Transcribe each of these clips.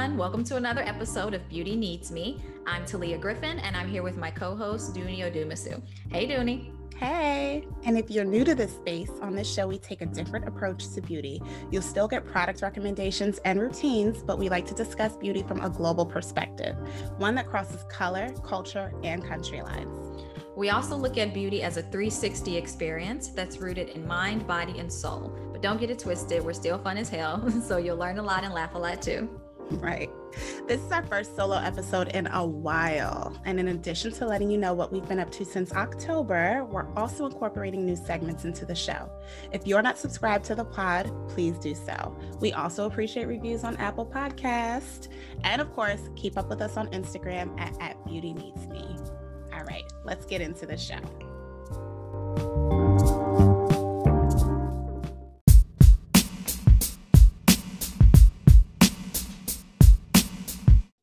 everyone. Welcome to another episode of Beauty Needs Me. I'm Talia Griffin, and I'm here with my co-host, Dooney Odumasu. Hey, Dooney. Hey. And if you're new to this space, on this show, we take a different approach to beauty. You'll still get product recommendations and routines, but we like to discuss beauty from a global perspective, one that crosses color, culture, and country lines. We also look at beauty as a 360 experience that's rooted in mind, body, and soul. But don't get it twisted, we're still fun as hell, so you'll learn a lot and laugh a lot too. Right. This is our first solo episode in a while. And in addition to letting you know what we've been up to since October, we're also incorporating new segments into the show. If you're not subscribed to the pod, please do so. We also appreciate reviews on Apple Podcasts. And of course, keep up with us on Instagram at @beautyneedsme. All right, let's get into the show.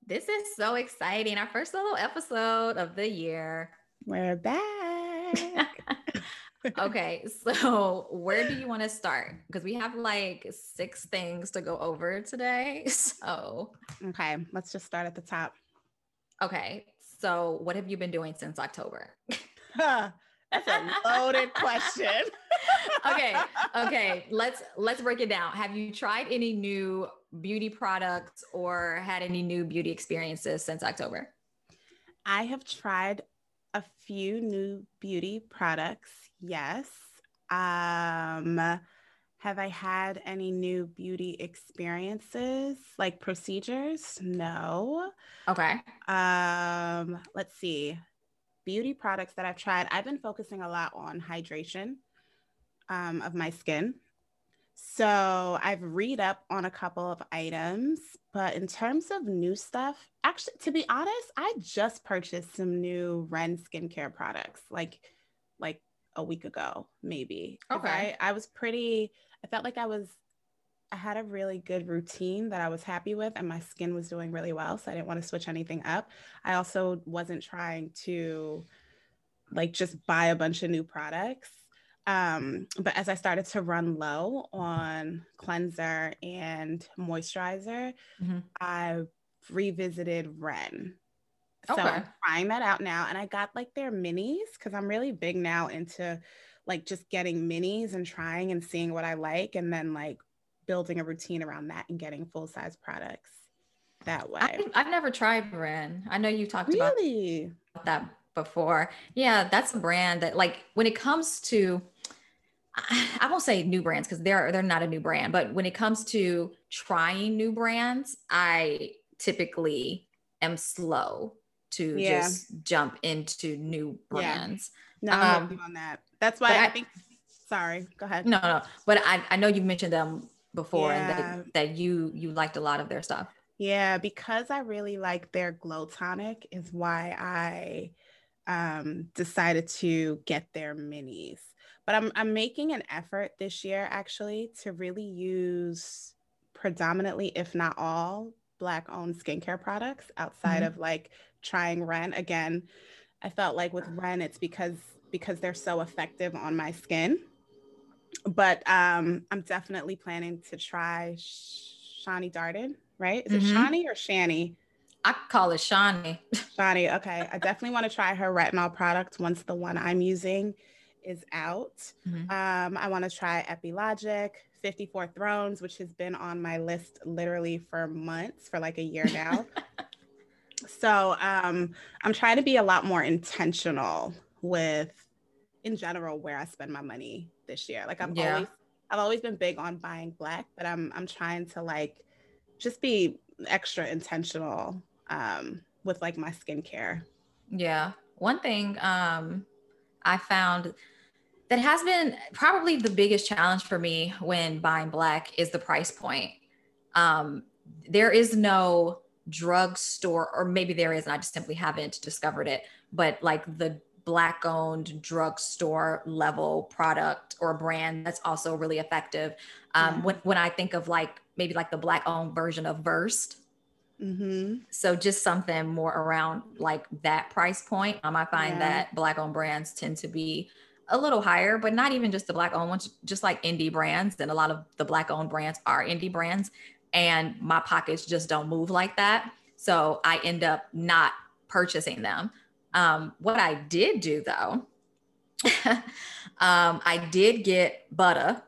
This is so exciting. Our first solo episode of the year. We're back. Okay, so where do you want to start? Because we have like 6 things to go over today. So, okay, let's just start at the top. Okay. So what have you been doing since October? That's a loaded question. Okay. Let's break it down. Have you tried any new beauty products or had any new beauty experiences since October? I have tried a few new beauty products. Yes. Have I had any new beauty experiences, like procedures? No. Okay. Let's see. Beauty products that I've tried. I've been focusing a lot on hydration of my skin. So I've read up on a couple of items, but in terms of new stuff, actually, to be honest, I just purchased some new Ren skincare products, like a week ago, maybe. Okay. I had a really good routine that I was happy with, and my skin was doing really well. So I didn't want to switch anything up. I also wasn't trying to like just buy a bunch of new products. But as I started to run low on cleanser and moisturizer, I revisited Ren. So I'm trying that out now. And I got like their minis because I'm really big now into like just getting minis and trying and seeing what I like, and then like building a routine around that and getting full-size products that way. I've never tried Ren. I know you talked about that before. Yeah, that's a brand that like when it comes to, I won't say new brands because they're not a new brand, but when it comes to trying new brands, I typically am slow to just jump into new brands. Yeah. No, I'm with you on that. That's why I think, sorry, go ahead. No. But I know you've mentioned them before and that you liked a lot of their stuff. Yeah, because I really like their glow tonic is why I decided to get their minis. But I'm making an effort this year actually to really use predominantly, if not all, Black-owned skincare products outside of like trying Ren. Again, I felt like with Ren, it's because they're so effective on my skin. But I'm definitely planning to try Shani Darden, right? Is it Shani or Shani? I call it Shani. Shani, okay. I definitely want to try her retinol product once the one I'm using is out. I want to try EpiLogic, 54 Thrones, which has been on my list literally for months, for like a year now. So I'm trying to be a lot more intentional with, in general, where I spend my money this year. Like I've always been big on buying Black, but I'm trying to like just be extra intentional with like my skincare. Yeah. One thing I found that has been probably the biggest challenge for me when buying Black is the price point. There is no drugstore, or maybe there is, and I just simply haven't discovered it, but like the Black owned drugstore level product or brand that's also really effective. When I think of like, maybe like the Black owned version of Versed. So just something more around like that price point. I find that Black owned brands tend to be a little higher, but not even just the Black owned ones, just like indie brands. And a lot of the Black owned brands are indie brands. and my pockets just don't move like that. So I end up not purchasing them. What I did do though, I did get Butter.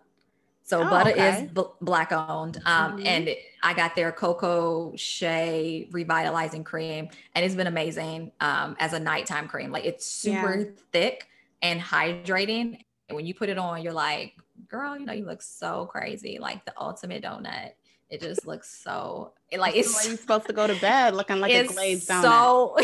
So Butter is Black owned. And I got their Cocoa Shea Revitalizing Cream, and it's been amazing as a nighttime cream. Like, it's super thick and hydrating. And when you put it on, you're like, girl, you know, you look so crazy. Like the ultimate donut. It just looks so, it's the way you're supposed to go to bed, looking like a glazed donut.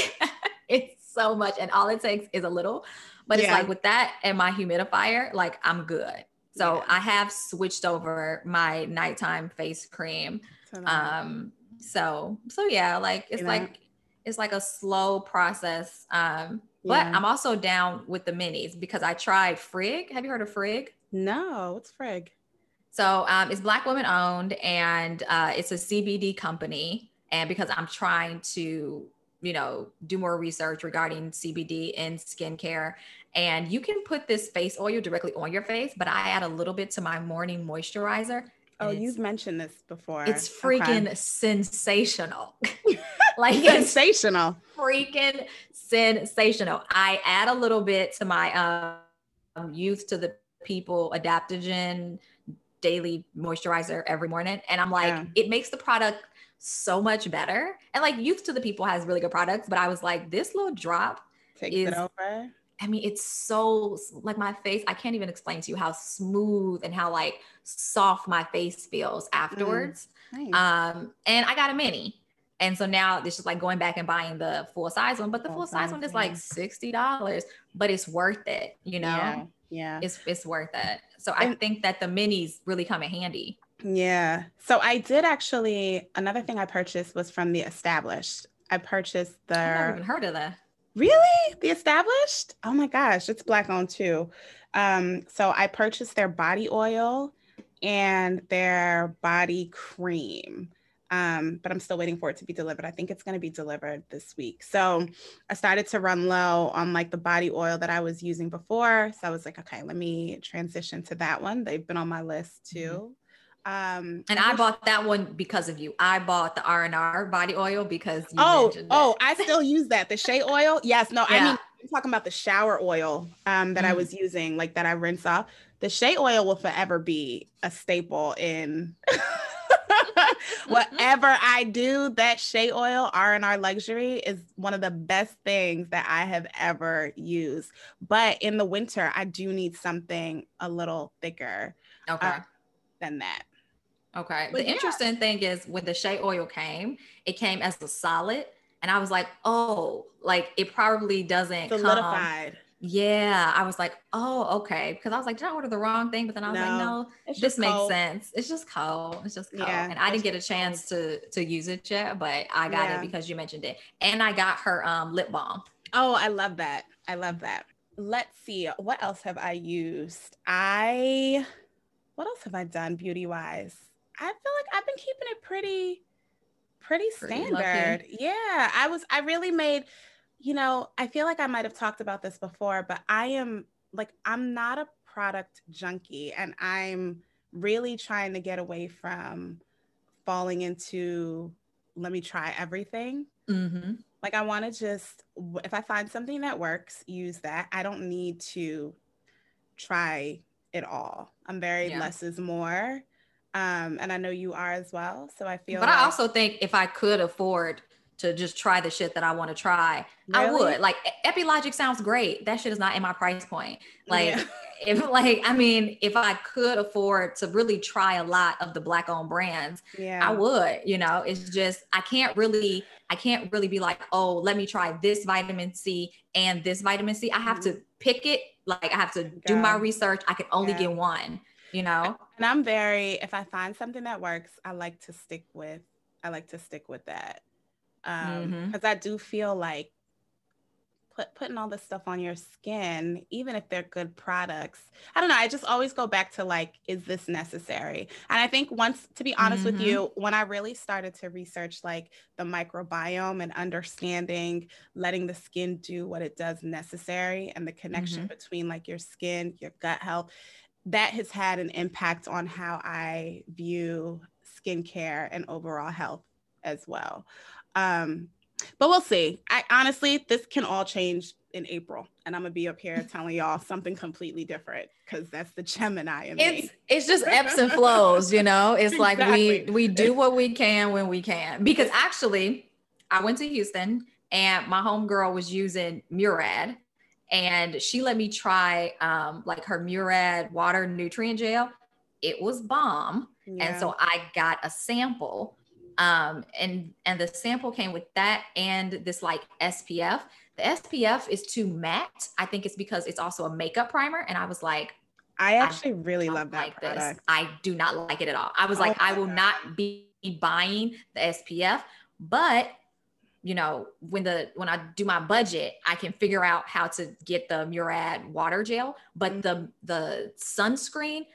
It's so much. And all it takes is a little, but it's like with that and my humidifier, like I'm good. So I have switched over my nighttime face cream. So yeah, like it's like, it's like a slow process. But I'm also down with the minis because I tried Frigg. Have you heard of Frigg? No, what's Frigg? So it's Black women owned, and it's a CBD company. And because I'm trying to, you know, do more research regarding CBD and skincare, and you can put this face oil directly on your face, but I add a little bit to my morning moisturizer. Oh, you've mentioned this before. It's freaking sensational. Like sensational. Freaking sensational. I add a little bit to my Youth to the People adaptogen daily moisturizer every morning. And I'm like, it makes the product so much better. And like Youth to the People has really good products, but I was like, this little drop takes it over. I mean, it's so like my face, I can't even explain to you how smooth and how like soft my face feels afterwards. Nice. And I got a mini. And so now it's just like going back and buying the full size one, but the full size one is like $60, but it's worth it. You know? Yeah. It's worth it. So I think that the minis really come in handy. Yeah. So I did actually, another thing I purchased was from The Established. I purchased I've never even heard of that. Really? The Established? Oh my gosh, it's Black owned too. So I purchased their body oil and their body cream, but I'm still waiting for it to be delivered. I think it's going to be delivered this week. So I started to run low on like the body oil that I was using before. So I was like, okay, let me transition to that one. They've been on my list too. Mm-hmm. And I bought that one because of you. I bought the R&R body oil because you mentioned that. I still use that. The shea oil. Yes. No, yeah. I mean, I'm talking about the shower oil that I was using, like that I rinse off. The shea oil will forever be a staple in whatever I do. That shea oil, R&R Luxury, is one of the best things that I have ever used. But in the winter, I do need something a little thicker than that. Okay. But the interesting thing is when the shea oil came, it came as a solid. And I was like, it probably doesn't solidified. Come. Yeah. I was like, okay. Cause I was like, did I order the wrong thing? But then I was like, no, this makes sense. It's just cold. Yeah, and I didn't get a chance to use it yet, but I got it because you mentioned it. And I got her lip balm. Oh, I love that. Let's see. What else have I used? What else have I done beauty wise? I feel like I've been keeping it pretty standard. Lucky. Yeah. I really made, you know, I feel like I might've talked about this before, but I am like, I'm not a product junkie, and I'm really trying to get away from falling into, let me try everything. Mm-hmm. Like I want to just, if I find something that works, use that. I don't need to try it all. I'm very less is more. And I know you are as well. So I feel, but I also think if I could afford to just try the shit that I want to try, really? I would. Like EpiLogic sounds great. That shit is not in my price point. Like if I could afford to really try a lot of the Black owned brands, I would, you know. It's just, I can't really be like, let me try this vitamin C and this vitamin C. I have to pick it. Like I have to do my research. I can only get one, you know? And I'm if I find something that works, I like to stick with that. Cause I do feel like putting all this stuff on your skin, even if they're good products, I don't know. I just always go back to like, is this necessary? And I think to be honest with you, when I really started to research like the microbiome and understanding, letting the skin do what it does necessary, and the connection between like your skin, your gut health, that has had an impact on how I view skincare and overall health as well. But we'll see. Honestly, this can all change in April, and I'm gonna be up here telling y'all something completely different, because that's the Gemini in me. It's just ebbs and flows, you know? It's like we do what we can when we can. Because actually, I went to Houston and my homegirl was using Murad, and she let me try like her Murad water nutrient gel. It was bomb. Yeah. And so I got a sample. And the sample came with that and this like SPF. The SPF is too matte. I think it's because it's also a makeup primer. And I was like, I actually really love that like product. This. I do not like it at all. I was like, I will not be buying the SPF, but you know, when I do my budget, I can figure out how to get the Murad water gel, but the sunscreen,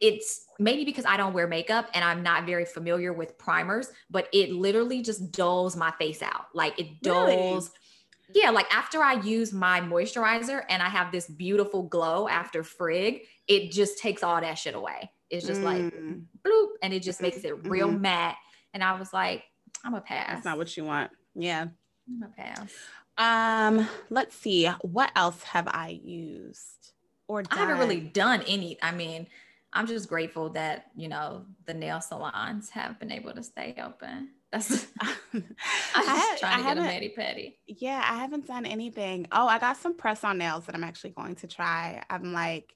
it's maybe because I don't wear makeup and I'm not very familiar with primers, but it literally just dulls my face out. Like it dulls. Really? Yeah. Like after I use my moisturizer and I have this beautiful glow after Frigg, it just takes all that shit away. It's just like bloop. And it just makes it real matte. And I was like, I'm a pass. That's not what you want. Yeah. I'm a pass. Let's see. What else have I used or done? I haven't really done any. I mean, I'm just grateful that, you know, the nail salons have been able to stay open. That's I'm just trying to get a mani-pedi. Yeah, I haven't done anything. Oh, I got some press-on nails that I'm actually going to try. I'm like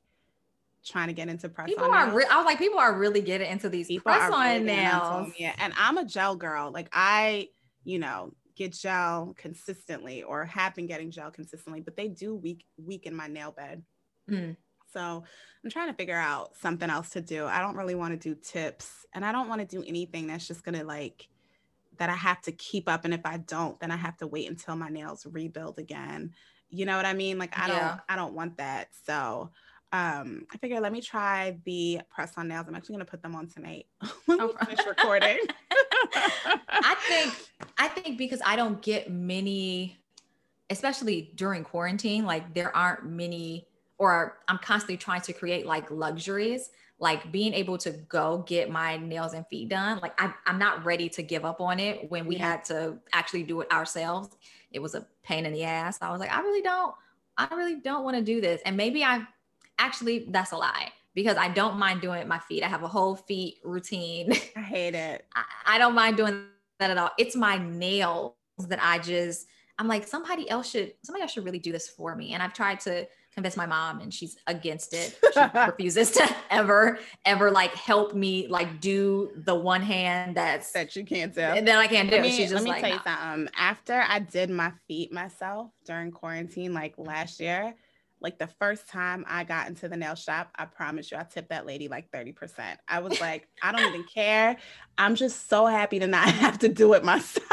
trying to get into press-on nails. I was like, people are really getting into these press-on nails. Yeah, and I'm a gel girl. Like I, you know, get gel consistently or have been getting gel consistently, but they do weaken my nail bed. Mm. So I'm trying to figure out something else to do. I don't really want to do tips, and I don't want to do anything that's just going to like, that I have to keep up. And if I don't, then I have to wait until my nails rebuild again. You know what I mean? Like, I don't want that. So I figured, let me try the press on nails. I'm actually going to put them on tonight when we finish recording. I think because I don't get many, especially during quarantine, like there aren't many, or I'm constantly trying to create like luxuries, like being able to go get my nails and feet done. Like I'm not ready to give up on it. When we had to actually do it ourselves, it was a pain in the ass. I was like, I really don't want to do this. And maybe that's a lie, because I don't mind doing my feet. I have a whole feet routine. I hate it. I don't mind doing that at all. It's my nails that I'm like, somebody else should really do this for me. And I've tried to convince my mom, and she's against it. She refuses to ever like help me like do the one hand that you can't do. And then I can't do it. She's just like, let me tell you something. After I did my feet myself during quarantine, like last year, like the first time I got into the nail shop, I promise you, I tipped that lady like 30%. I was like, I don't even care. I'm just so happy to not have to do it myself.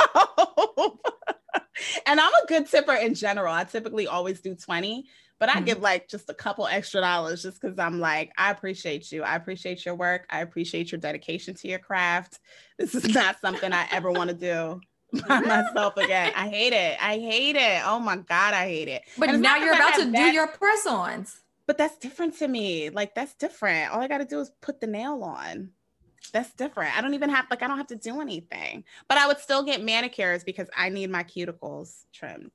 And I'm a good tipper in general. I typically always do 20, but I give like just a couple extra dollars just because I'm like, I appreciate you. I appreciate your work. I appreciate your dedication to your craft. This is not something I ever want to do by myself again. I hate it. I hate it. Oh my God, I hate it. But now you're about to do your press-ons. But that's different to me. Like that's different. All I got to do is put the nail on. That's different. I don't have to do anything, but I would still get manicures because I need my cuticles trimmed.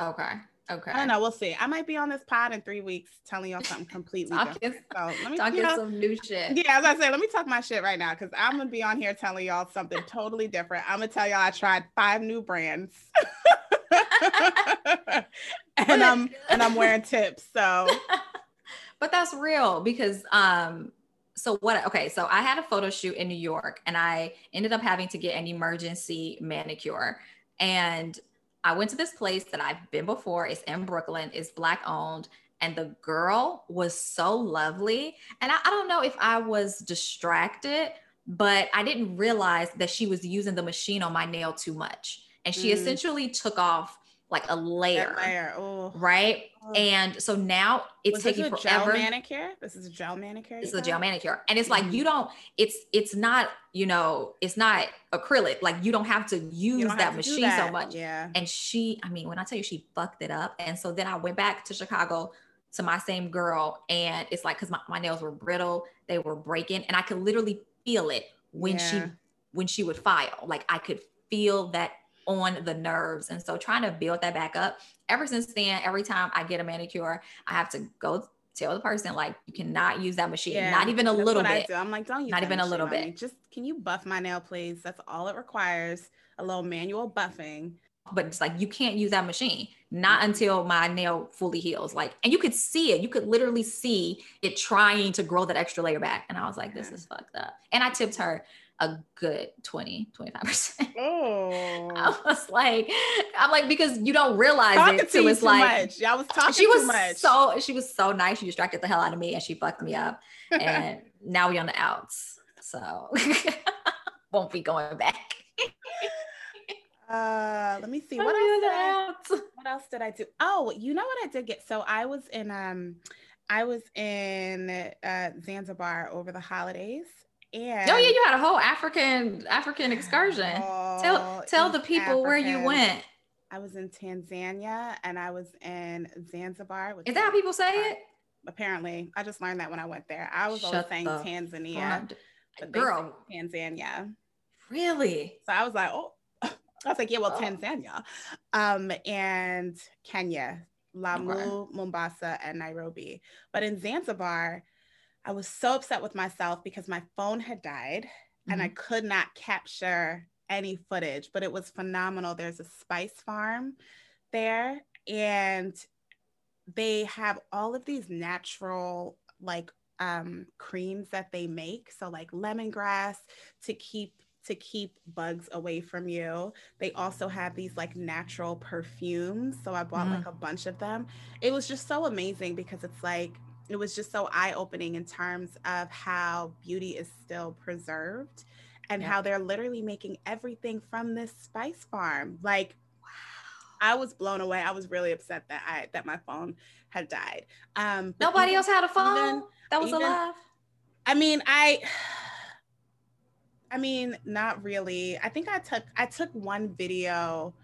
Okay. I don't know. We'll see. I might be on this pod in 3 weeks telling y'all something completely different. So let me talk some new shit. Yeah, as I say, let me talk my shit right now, because I'm gonna be on here telling y'all something totally different. I'm gonna tell y'all I tried 5 new brands, and I'm wearing tips. So, but that's real because So I had a photo shoot in New York, and I ended up having to get an emergency manicure. And I went to this place that I've been before. It's in Brooklyn. It's Black owned. And the girl was so lovely. And I don't know if I was distracted, but I didn't realize that she was using the machine on my nail too much. And she essentially took off like a layer. Oh. Right. Oh. And so now it's taking forever. This is a gel manicure. And it's like, it's not acrylic. Like you don't have to use that machine so much. Yeah. And when I tell you, she fucked it up. And so then I went back to Chicago to my same girl. And it's like, cause my nails were brittle, they were breaking, and I could literally feel it when she when she would file, like I could feel that on the nerves. And so trying to build that back up ever since then, every time I get a manicure, I have to go tell the person, like, you cannot use that machine. Yeah, not even a little bit. I'm like, don't use not that even a little bit. Just, can you buff my nail, please? That's all it requires. A little manual buffing. But it's like, you can't use that machine, not until my nail fully heals. Like, and you could see it. You could literally see it trying to grow that extra layer back. And I was like, this is fucked up. And I tipped her a good 20-25%. Oh. I was like, because you don't realize it. So it's like, y'all was talking too much. She was so nice. She distracted the hell out of me and she fucked me up. And now we on the outs. So won't be going back. Let me see. What else did I do? Oh, you know what I did get? So I was in Zanzibar over the holidays. And you had a whole African excursion. Tell the people where you went. I was in Tanzania and I was in Zanzibar. Is that how people say it? Apparently. I just learned that when I went there. I was always saying Tanzania. But girl. Tanzania. Really? So I was like, Tanzania. And Kenya, Lamu, Mombasa, and Nairobi. But in Zanzibar, I was so upset with myself because my phone had died and I could not capture any footage, but it was phenomenal. There's a spice farm there and they have all of these natural, like, creams that they make. So like lemongrass to keep bugs away from you. They also have these like natural perfumes. So I bought like a bunch of them. It was just so amazing because it's like, it was just so eye-opening in terms of how beauty is still preserved and how they're literally making everything from this spice farm. Like, I was blown away. I was really upset that my phone had died. Nobody else had a phone that was alive? I mean, I mean, not really. I think I took one video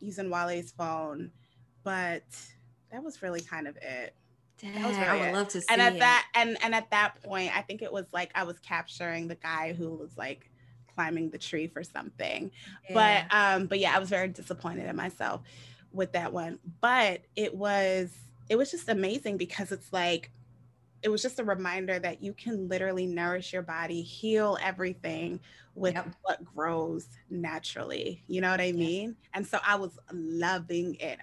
using Wale's phone, but that was really kind of it. I would love to see it. And at that point, I think it was like I was capturing the guy who was like climbing the tree for something. Yeah. But I was very disappointed in myself with that one. But it was just amazing because it's like, it was just a reminder that you can literally nourish your body, heal everything with what grows naturally. You know what I mean? And so I was loving it.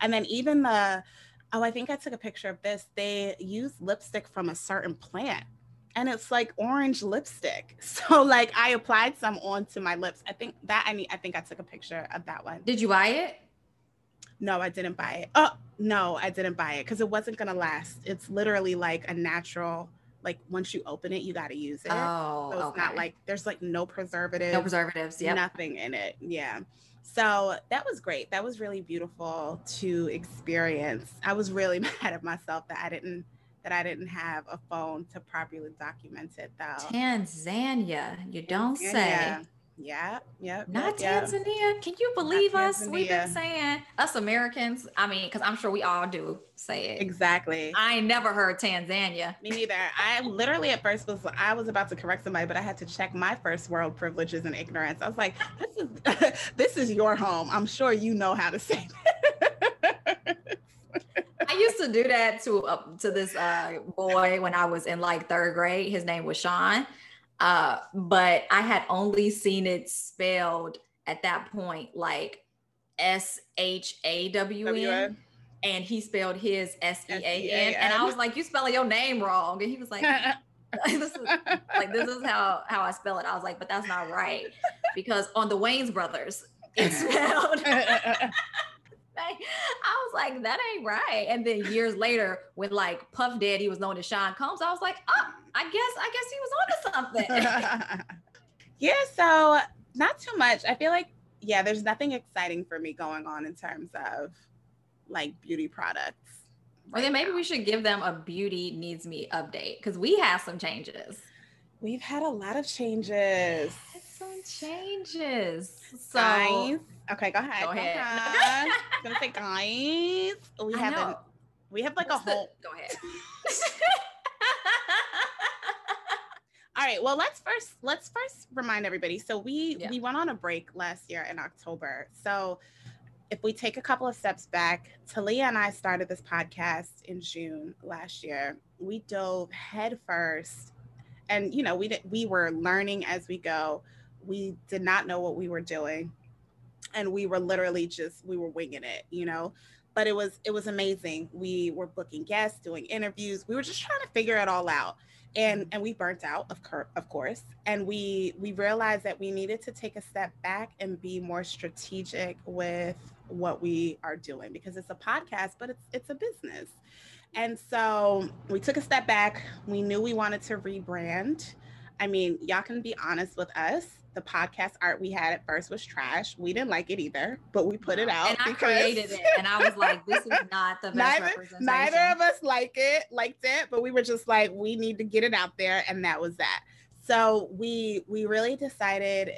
And then even I think I took a picture of this. They use lipstick from a certain plant and it's like orange lipstick. So like I applied some onto my lips. I think I took a picture of that one. Did you buy it? No, I didn't buy it. Oh, no, I didn't buy it because it wasn't going to last. It's literally like a natural, like once you open it, you got to use it. Oh, so it's not like, there's like no preservatives. No preservatives, yeah. Nothing in it, yeah. So that was great. That was really beautiful to experience. I was really mad at myself that I didn't have a phone to properly document it though. Tanzania, you don't say. Yeah. Tanzania. Can you believe us? We've been saying us Americans. I mean, because I'm sure we all do say it. Exactly. I ain't never heard Tanzania. Me neither. I literally at first I was about to correct somebody, but I had to check my first world privileges and ignorance. I was like, this is your home. I'm sure you know how to say it. I used to do that to this boy when I was in like third grade. His name was Sean. But I had only seen it spelled at that point, like SHAWN, and he spelled his SEAN. And I was like, you spelling your name wrong. And he was like, this is how I spell it. I was like, but that's not right. Because on the Wayans brothers, it's spelled. I was like, that ain't right. And then years later, when like Puff Daddy was known as Sean Combs, I was like, oh, I guess he was onto something. Yeah, so not too much. I feel like, yeah, there's nothing exciting for me going on in terms of like beauty products. Right, or then maybe we should give them a beauty needs me update because we have some changes. We've had a lot of changes. So guys. Okay, go ahead. I was gonna say, guys, we have like a whole. Go ahead. All right. Well, let's first remind everybody. So we went on a break last year in October. So if we take a couple of steps back, Talia and I started this podcast in June last year. We dove headfirst, and we were learning as we go. We did not know what we were doing, and we were literally we were winging it, But it was amazing. We were booking guests, doing interviews. We were just trying to figure it all out, and we burnt out, of course. And we realized that we needed to take a step back and be more strategic with what we are doing, because it's a podcast, but it's a business. And so we took a step back. We knew we wanted to rebrand. I mean, y'all can be honest with us. The podcast art we had at first was trash. We didn't like it either, but we put it out. And I created it. And I was like, this is not the best representation. Neither of us liked it, but we were just like, we need to get it out there. And that was that. So we really decided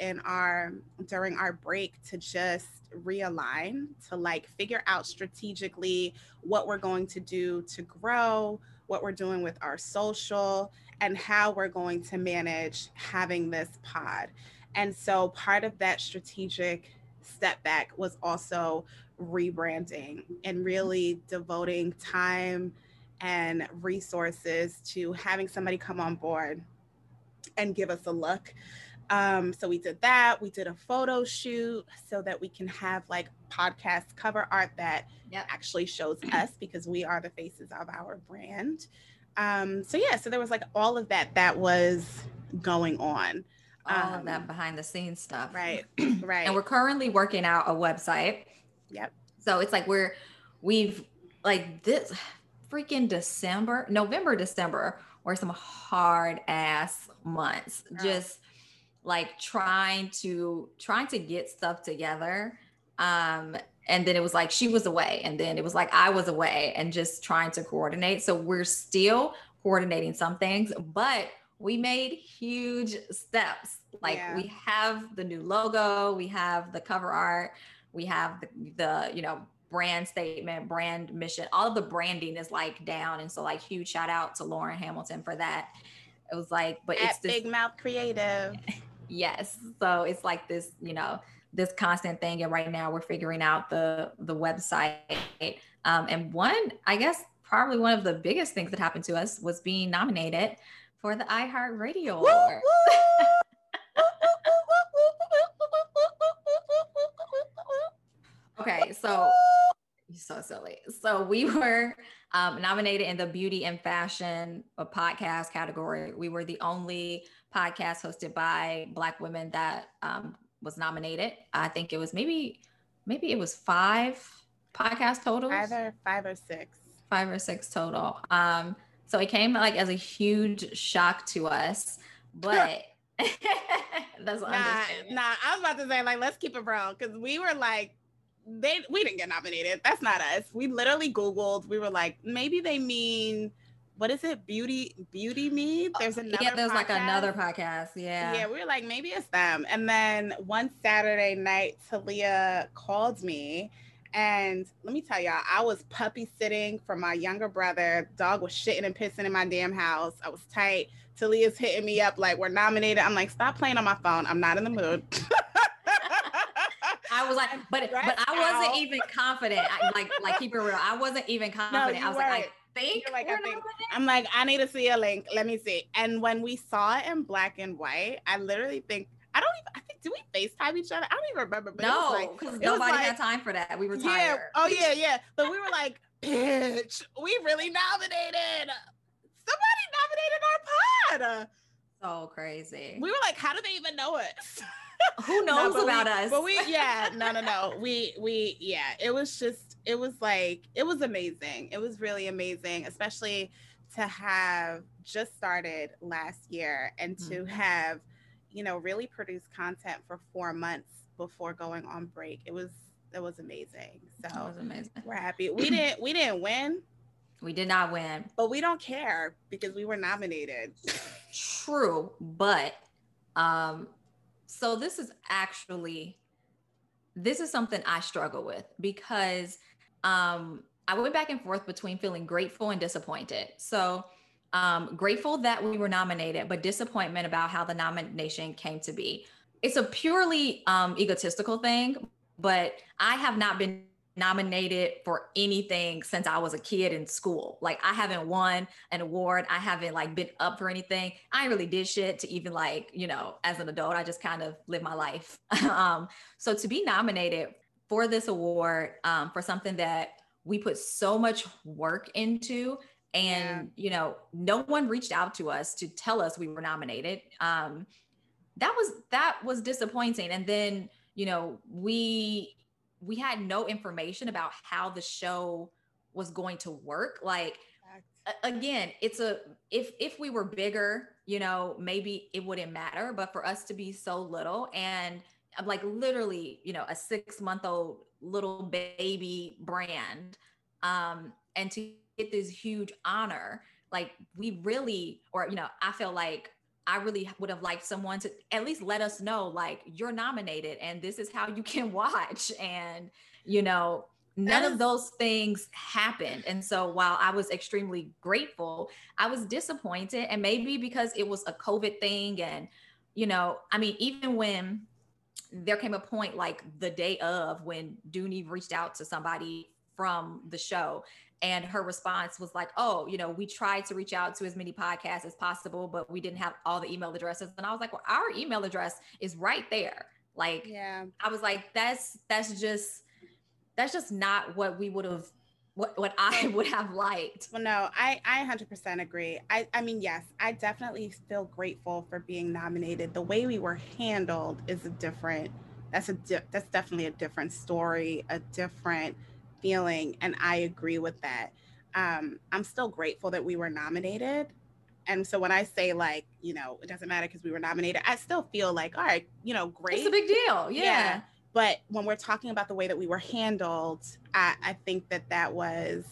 during our break to just realign, to figure out strategically what we're going to do to grow, what we're doing with our social, and how we're going to manage having this pod. And so part of that strategic step back was also rebranding and really devoting time and resources to having somebody come on board and give us a look. So we did that. We did a photo shoot so that we can have podcast cover art that actually shows us, because we are the faces of our brand. So there was all of that was going on. All of that behind the scenes stuff. Right. Right. And we're currently working out a website. Yep. So it's we've this freaking November, December were some hard ass months. Yeah. Just trying to get stuff together. And then it was she was away. And then it was I was away, and just trying to coordinate. So we're still coordinating some things, but we made huge steps. We have the new logo, we have the cover art, we have the brand statement, brand mission, all of the branding is down. And so huge shout out to Lauren Hamilton for that. It was but it's this Big Mouth Creative. Yes. So it's this, this constant thing. And right now we're figuring out the website. And probably one of the biggest things that happened to us was being nominated for the iHeartRadio Award. Okay. So silly. So we were nominated in the beauty and fashion podcast category. We were the only podcast hosted by Black women that, was nominated. I think it was maybe it was 5 podcast totals. Either 5 or 6. 5 or 6 total. So it came as a huge shock to us, but that's nah. I was about to say let's keep it real, because we were we didn't get nominated. That's not us. We literally Googled. We were maybe they mean. What is it? Beauty Mead? There's another podcast. Yeah, there's another podcast. Yeah. Yeah, we were maybe it's them. And then one Saturday night, Talia called me. And let me tell y'all, I was puppy sitting for my younger brother. Dog was shitting and pissing in my damn house. I was tight. Talia's hitting me up we're nominated. I'm stop playing on my phone. I'm not in the mood. I was but I wasn't even confident. Keep it real. I wasn't even confident. No, I was weren't. I'm I need to see a link. Let me see. And when we saw it in black and white, I literally think do we FaceTime each other? I don't even remember. But no, because nobody had time for that. We were tired. Oh yeah. But we were bitch, we really nominated. Somebody nominated our pod. So crazy. We were how do they even know us? Who knows about us? But it was just, it was amazing. It was really amazing, especially to have just started last year and to have, really produced content for 4 months before going on break. It was amazing. So it was amazing. We're happy. We didn't win. We did not win, but we don't care because we were nominated. True. But, so this is something I struggle with, because I went back and forth between feeling grateful and disappointed. So Grateful that we were nominated, but disappointment about how the nomination came to be. It's a purely egotistical thing, but I have not been nominated for anything since I was a kid in school. Like, I haven't won an award. I haven't like been up for anything. I really did shit to even like, you know, as an adult, I just kind of live my life. So to be nominated for this award, for something that we put so much work into, and, you know, no one reached out to us to tell us we were nominated. That was disappointing. And then, you know, we had no information about how the show was going to work. Like, again, it's if we were bigger, you know, maybe it wouldn't matter, but for us to be so little, and like literally, you know, a 6-month-old little baby brand, and to get this huge honor, like we really, or, you know, I feel like I really would have liked someone to at least let us know, like, you're nominated and this is how you can watch. And, you know, none of those things happened. And so while I was extremely grateful, I was disappointed. And maybe because it was a COVID thing. And, you know, I mean, even when there came a point, like the day of, when Dooney reached out to somebody from the show, and her response was like, oh, you know, we tried to reach out to as many podcasts as possible, but we didn't have all the email addresses. And I was like, well, our email address is right there. Like, yeah. I was like, that's just not what we would have, what I would have liked. Well, no, I 100% agree. I mean, yes, I definitely feel grateful for being nominated. The way we were handled is that's definitely a different story, a different feeling, and I agree with that. I'm still grateful that we were nominated, and so when I say, like, you know, it doesn't matter because we were nominated, I still feel like, all right, you know, great, it's a big deal. Yeah. But when we're talking about the way that we were handled, I think that was,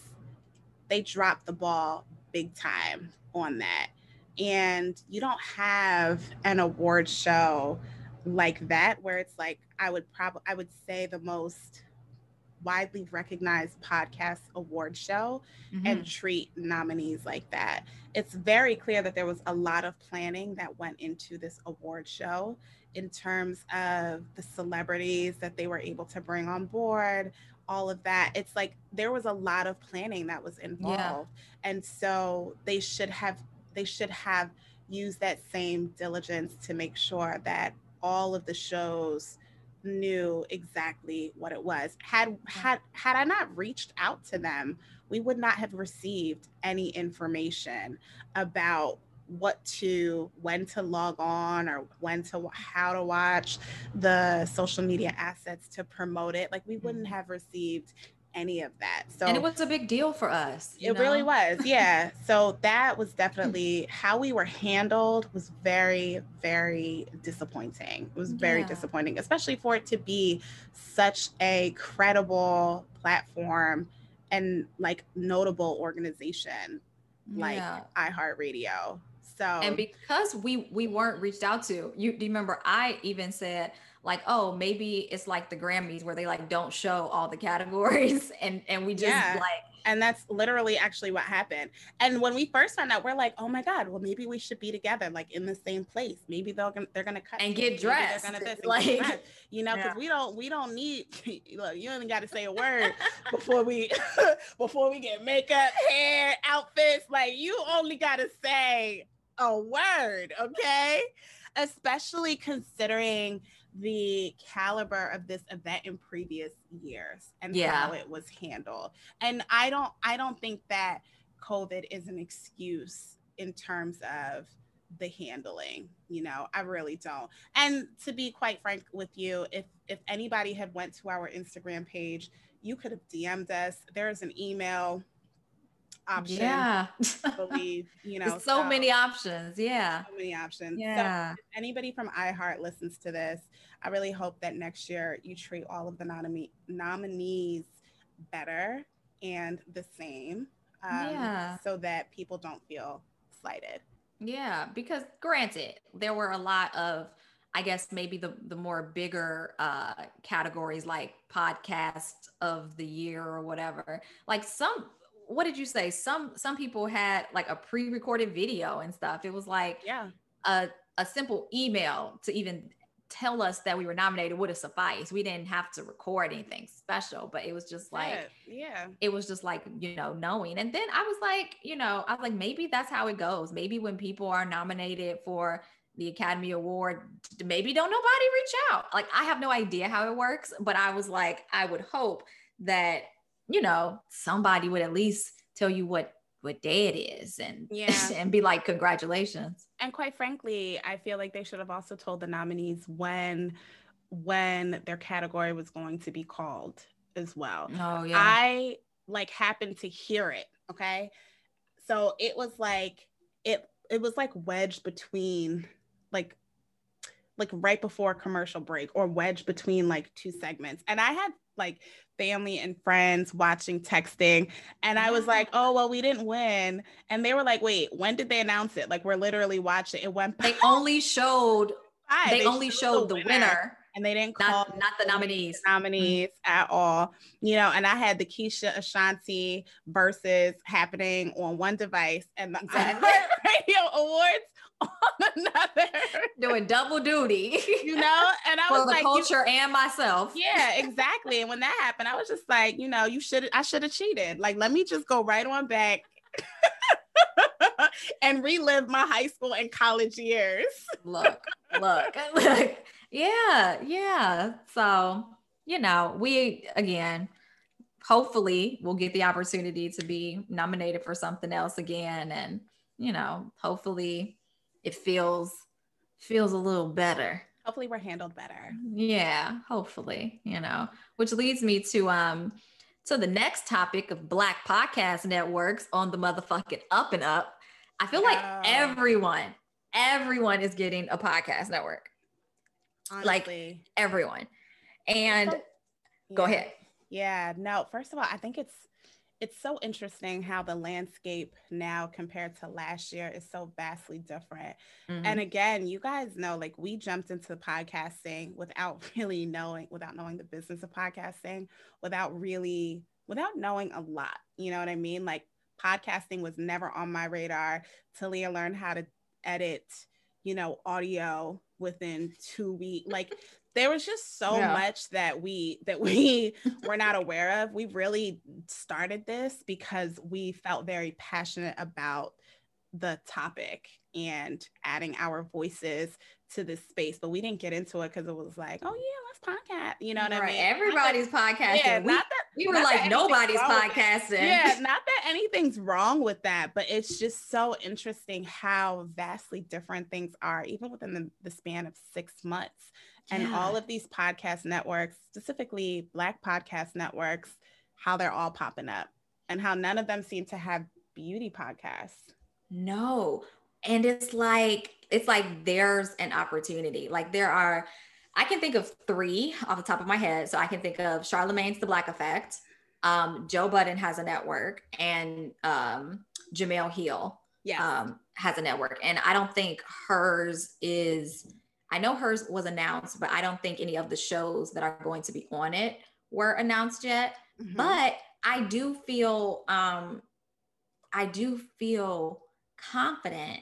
they dropped the ball big time on that. And you don't have an award show like that where it's like, I would say the most widely recognized podcast award show, mm-hmm. and treat nominees like that. It's very clear that there was a lot of planning that went into this award show in terms of the celebrities that they were able to bring on board, all of that. It's like there was a lot of planning that was involved. Yeah. And so they should have used that same diligence to make sure that all of the shows knew exactly what it was. Had I not reached out to them, we would not have received any information about when to log on, or how to watch the social media assets to promote it. Like, we wouldn't have received any of that. So, and it was a big deal for us. It really was. Yeah. So that was definitely how we were handled, was very, very disappointing. It was very disappointing, especially for it to be such a credible platform and like notable organization like iHeartRadio. So, and because we weren't reached out to, do you remember I even said, like, oh, maybe it's like the Grammys where they like don't show all the categories, and we just like, and that's literally actually what happened. And when we first found out, we're like, oh my God, well, maybe we should be together, like in the same place. Maybe they're gonna cut and get dressed. They're gonna get dressed. You know, because we don't need, look, you don't even got to say a word before we get makeup, hair, outfits. Like, you only got to say a word, okay? Especially considering the caliber of this event in previous years and how it was handled. And I don't think that COVID is an excuse in terms of the handling, you know, I really don't. And to be quite frank with you, if anybody had went to our Instagram page, you could have DM'd us. There is an email option, I believe, you know. There's so many options. So if anybody from iHeart listens to this, I really hope that next year you treat all of the nominees better and the same, so that people don't feel slighted. Because granted, there were a lot of, I guess, maybe the more bigger categories like podcast of the year or whatever, like some what did you say? Some people had like a pre-recorded video and stuff. It was like a simple email to even tell us that we were nominated would have sufficed. We didn't have to record anything special, but it was just like, it was just like, you know, knowing. And then I was like, you know, I was like, maybe that's how it goes. Maybe when people are nominated for the Academy Award, maybe don't nobody reach out. Like, I have no idea how it works, but I was like, I would hope that, you know, somebody would at least tell you what day it is and and be like, congratulations. And quite frankly, I feel like they should have also told the nominees when their category was going to be called as well. Oh yeah. I like happened to hear it. Okay. So it was like, it was like wedged between like right before a commercial break, or wedged between like two segments. And I had like family and friends watching, texting. And I was like, oh, well, we didn't win. And they were like, wait, when did they announce it? Like, we're literally watching. It went by. They only showed, they only showed the winner. And they didn't call not the nominees. Mm-hmm. At all. You know, and I had the Keisha Ashanti versus happening on one device and the iHeartRadio Awards on another. Doing double duty. You know, and I was like, for the culture and myself. Yeah, exactly. And when that happened, I was just like, you know, I should have cheated. Like, let me just go right on back and relive my high school and college years. Look. Yeah. So, you know, we, again, hopefully we'll get the opportunity to be nominated for something else again. And, you know, hopefully it feels a little better. Hopefully we're handled better. Yeah. Hopefully, you know, which leads me to the next topic of Black podcast networks on the motherfucking up and up. I feel like everyone is getting a podcast network. Honestly. Like everyone. And go ahead. Yeah, no, first of all, I think it's so interesting how the landscape now compared to last year is so vastly different. Mm-hmm. And again, you guys know, like, we jumped into podcasting without knowing the business of podcasting, without knowing a lot. You know what I mean? Like, podcasting was never on my radar. Talia learned how to edit, you know, audio within 2 weeks. Like, there was just so much that we were not aware of. We really started this because we felt very passionate about the topic and adding our voices to this space, but we didn't get into it because it was like, oh yeah, let's podcast. You know what I mean? Everybody's podcasting. Yeah, nobody's podcasting. Yeah, not that anything's wrong with that, but it's just so interesting how vastly different things are, even within the span of 6 months. Yeah. And all of these podcast networks, specifically Black podcast networks, how they're all popping up and how none of them seem to have beauty podcasts. No. And it's like there's an opportunity. Like, I can think of three off the top of my head. So I can think of Charlemagne's The Black Effect. Joe Budden has a network, and Jamel Hill has a network. And I don't think I know hers was announced, but I don't think any of the shows that are going to be on it were announced yet. Mm-hmm. But I do feel confident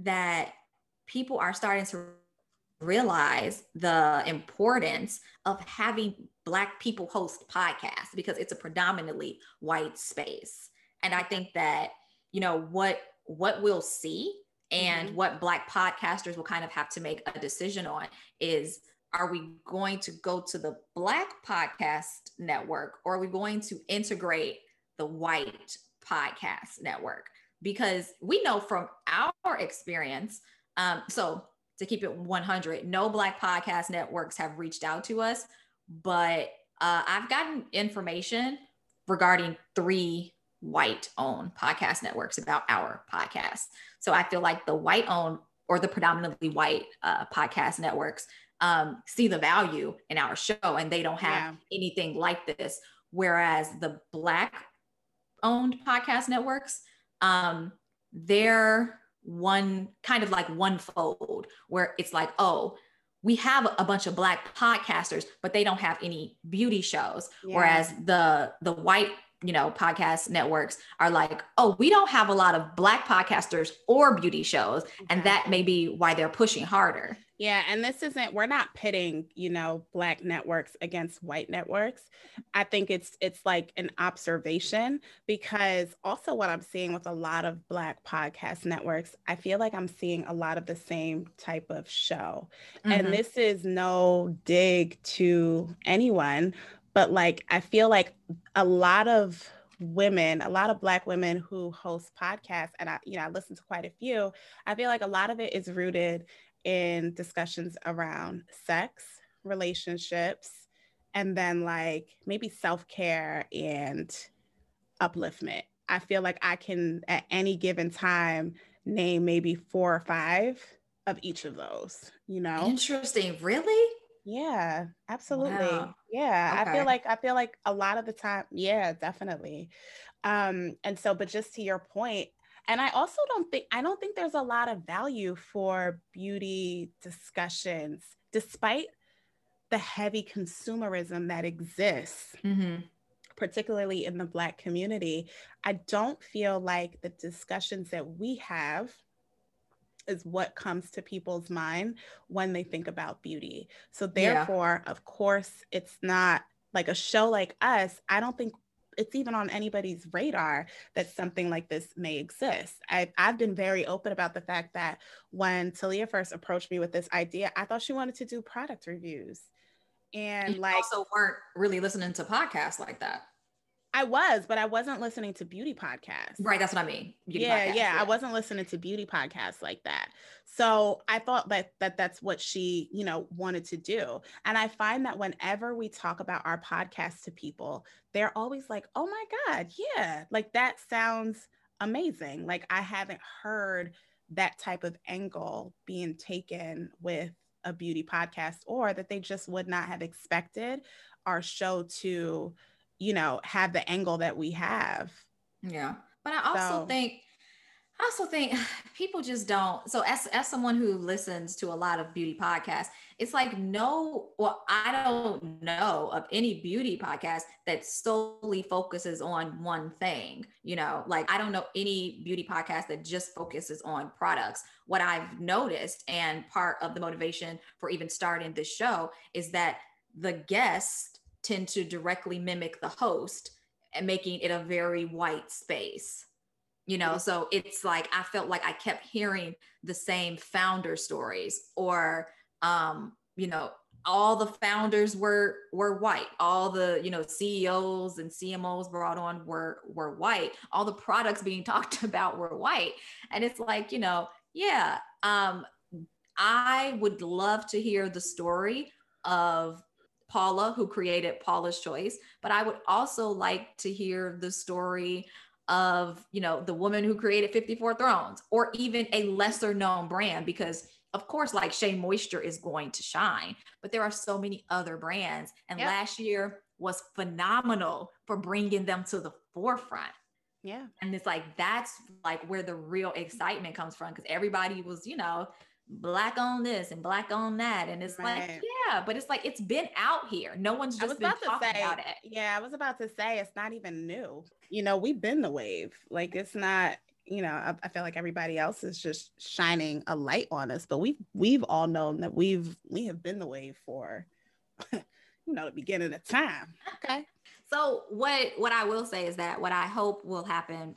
that people are starting to realize the importance of having Black people host podcasts, because it's a predominantly white space. And I think that, you know, what we'll see and mm-hmm. what Black podcasters will kind of have to make a decision on is, are we going to go to the Black podcast network, or are we going to integrate the white podcast network? Because we know from our experience, so to keep it 100, no Black podcast networks have reached out to us, but I've gotten information regarding 3 white-owned podcast networks about our podcast. So I feel like the white-owned, or the predominantly white podcast networks see the value in our show, and they don't have anything like this. Whereas the Black-owned podcast networks, they're one fold, where it's like, oh, we have a bunch of Black podcasters, but they don't have any beauty shows. Whereas the white you know, podcast networks are like, oh, we don't have a lot of Black podcasters or beauty shows. Okay. And that may be why they're pushing harder. Yeah. And this isn't, we're not pitting, you know, Black networks against white networks. I think it's like an observation, because also what I'm seeing with a lot of Black podcast networks, I feel like I'm seeing a lot of the same type of show. Mm-hmm. And this is no dig to anyone, but like, I feel like a lot of women, a lot of Black women who host podcasts, and I, you know, I listen to quite a few, I feel like a lot of it is rooted in discussions around sex, relationships, and then like maybe self-care and upliftment. I feel like I can at any given time name maybe 4 or 5 of each of those, you know? Interesting. Really? Yeah, absolutely. Wow. Yeah. Okay. I feel like a lot of the time. Yeah, definitely. And so, but just to your point, and I also don't think there's a lot of value for beauty discussions, despite the heavy consumerism that exists, mm-hmm. particularly in the Black community. I don't feel like the discussions that we have is what comes to people's mind when they think about beauty. So therefore, yeah. Of course, it's not like a show like us. I don't think it's even on anybody's radar that something like this may exist. I've been very open about the fact that when Talia first approached me with this idea, I thought she wanted to do product reviews. And you like also weren't really listening to podcasts like that. I was, but I wasn't listening to beauty podcasts. Right. That's what I mean. Yeah. I wasn't listening to beauty podcasts like that. So I thought that that's what she, you know, wanted to do. And I find that whenever we talk about our podcast to people, they're always like, oh my God. Yeah. Like that sounds amazing. Like I haven't heard that type of angle being taken with a beauty podcast, or that they just would not have expected our show to, you know, have the angle that we have. Yeah. But I also think people just don't. So as someone who listens to a lot of beauty podcasts, it's like, I don't know of any beauty podcast that solely focuses on one thing. You know, like I don't know any beauty podcast that just focuses on products. What I've noticed, and part of the motivation for even starting this show, is that the guests tend to directly mimic the host and making it a very white space, you know? So it's like, I felt like I kept hearing the same founder stories, or, you know, all the founders were white. All the, you know, CEOs and CMOs brought on were white. All the products being talked about were white. And it's like, you know, yeah. I would love to hear the story of Paula, who created Paula's Choice, but I would also like to hear the story of, you know, the woman who created 54 Thrones, or even a lesser known brand, because of course, like Shea Moisture is going to shine, but there are so many other brands. And yep. Last year was phenomenal for bringing them to the forefront. Yeah. And it's like, that's like where the real excitement comes from. Cause everybody was, you know, Black on this and Black on that. And it's right. Like, yeah, but it's like, it's been out here. No one's just been talking about it. Yeah. I was about to say, it's not even new. You know, we've been the wave. Like it's not, you know, I feel like everybody else is just shining a light on us, but we've all known that we have been the wave for, you know, the beginning of time. Okay. So what I will say is that what I hope will happen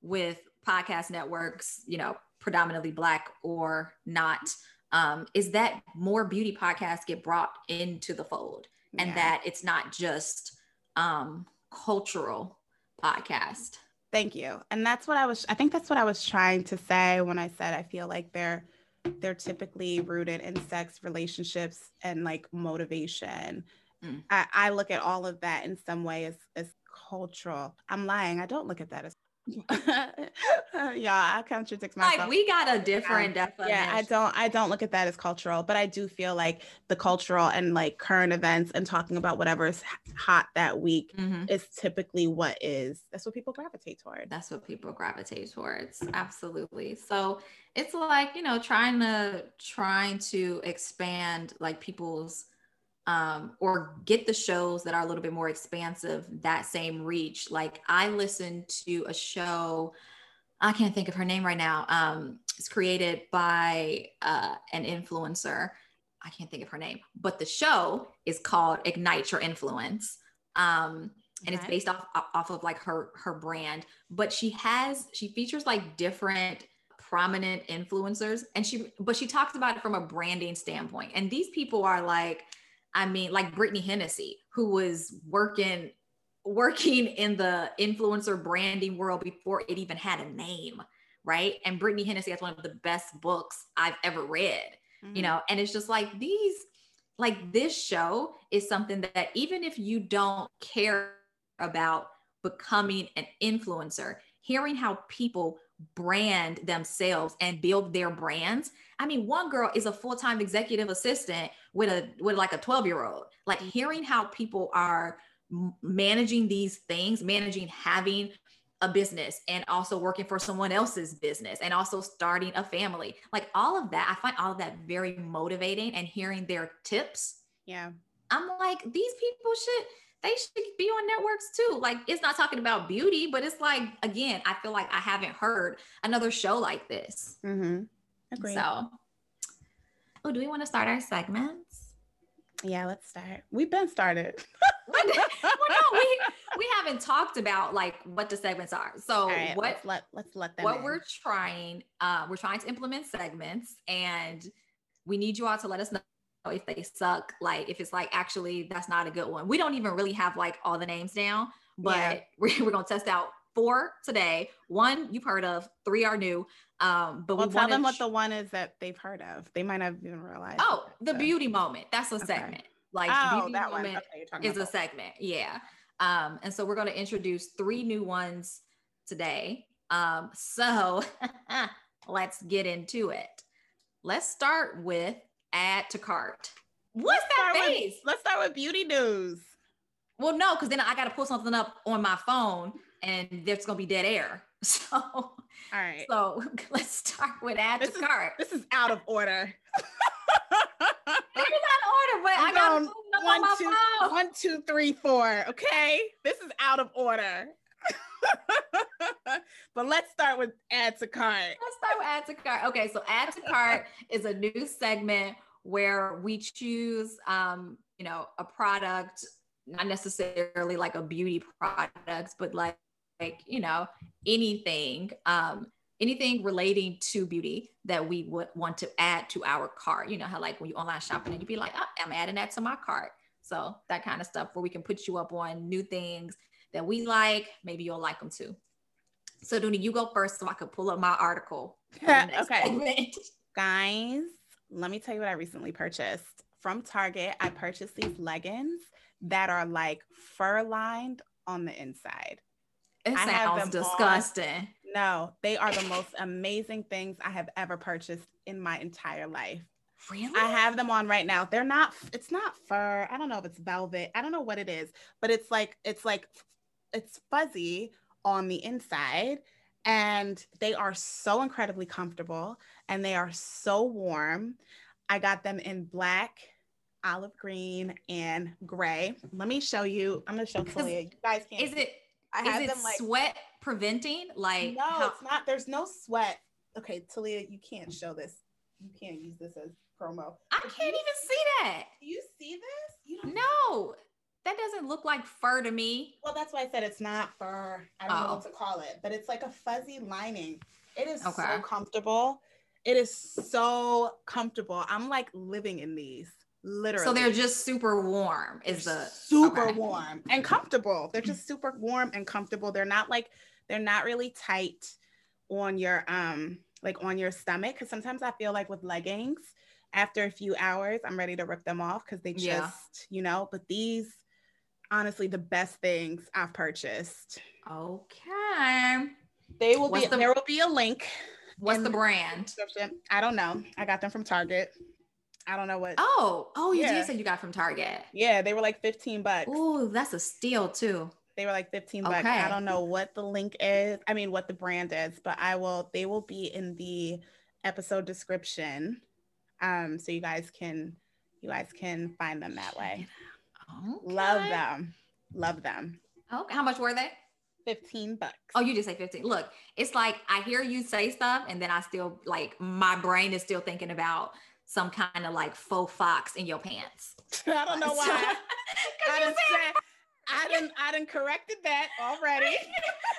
with podcast networks, you know, predominantly Black or not, is that more beauty podcasts get brought into the fold, and yeah. That it's not just cultural podcast. Thank you. And I think that's what I was trying to say when I said, I feel like they're typically rooted in sex, relationships, and like motivation. Mm. I look at all of that in some way as cultural. I'm lying. I don't look at that as y'all, I contradict myself. Like we got a different definition. Yeah, I don't look at that as cultural, but I do feel like the cultural and like current events and talking about whatever's hot that week mm-hmm. is typically that's what people gravitate toward. That's what people gravitate towards. Absolutely. So it's like, you know, trying to expand like people's or get the shows that are a little bit more expansive, that same reach. Like I listened to a show, I can't think of her name right now. It's created by an influencer. I can't think of her name, but the show is called Ignite Your Influence. And it's based off of like her brand, but she features like different prominent influencers, and she talks about it from a branding standpoint. And these people are like, I mean, like Brittany Hennessy, who was working in the influencer branding world before it even had a name, right? And Brittany Hennessy has one of the best books I've ever read, you know? And it's just like this show is something that even if you don't care about becoming an influencer, hearing how people brand themselves and build their brands. I mean, one girl is a full-time executive assistant with like a 12-year-old, like hearing how people are managing these things, managing having a business and also working for someone else's business and also starting a family, like all of that. I find all of that very motivating, and hearing their tips. Yeah. I'm like, these people should be on networks too. Like it's not talking about beauty, but it's like, again, I feel like I haven't heard another show like this. Mm-hmm. Agreed. So, do we want to start our segments? Yeah, let's start. We've been started. We haven't talked about like what the segments are. So right, let's let them. We're trying, to implement segments, and we need you all to let us know if they suck, like if it's like, actually that's not a good one. We don't even really have like all the names down, but we're gonna test out 4 today. 1 you've heard of, 3 are new. But we'll tell them what the one is that they've heard of. They might not have even realized. Oh, the beauty moment. That's a segment. Like beauty moment is a segment. Yeah. And so we're gonna introduce 3 new ones today. So let's get into it. Let's start with add to cart. What's that phase? Let's start with beauty news. Well, no, because then I got to pull something up on my phone and there's going to be dead air. So, all right. So let's start with add to cart. This is out of order. This is out of order, but I got to pull it up on my phone. 1, 2, 3, 4. Okay. This is out of order. But let's start with add to cart. Let's start with add to cart. Okay, so add to cart is a new segment where we choose, a product, not necessarily like a beauty product, but like anything relating to beauty that we would want to add to our cart. You know how like when you online shopping and you'd be like, oh, I'm adding that to my cart. So that kind of stuff where we can put you up on new things that we like, maybe you'll like them too. So Dooney, you go first so I could pull up my article. Okay. Guys, let me tell you what I recently purchased. From Target, I purchased these leggings that are like fur lined on the inside. It sounds disgusting. No, they are the most amazing things I have ever purchased in my entire life. Really? I have them on right now. It's not fur. I don't know if it's velvet. I don't know what it is, but it's like it's fuzzy on the inside, and they are so incredibly comfortable and they are so warm. I got them in black, olive green, and gray. Let me show you. I'm going to show Talia. You guys can't. Is it like sweat preventing? Like no, it's not. There's no sweat. Okay, Talia, you can't show this. You can't use this as promo. I can't even see that. Do you see this? No, that doesn't look like fur to me. Well, that's why I said it's not fur. I don't know what to call it, but it's like a fuzzy lining. It is so comfortable. It is so comfortable. I'm like living in these, literally. So they're just super warm. Warm and comfortable. They're just super warm and comfortable. They're not really tight on your on your stomach, because sometimes I feel like with leggings, after a few hours, I'm ready to rip them off because they just, but these, honestly, the best things I've purchased. Okay. There will be a link. What's the brand? I don't know. I got them from Target. I don't know what. Oh, you did say you got from Target. Yeah, they were like $15. Ooh, that's a steal too. They were like $15. I don't know what the link is. I mean, what the brand is, but they will be in the episode description. So you guys can you guys can find them that way. Okay. Love them. Okay. How much were they? $15. Oh, you just say 15. Look, it's like, I hear you say stuff and then I still, like, my brain is still thinking about some kind of like faux fox in your pants. I don't know why. I done corrected that already.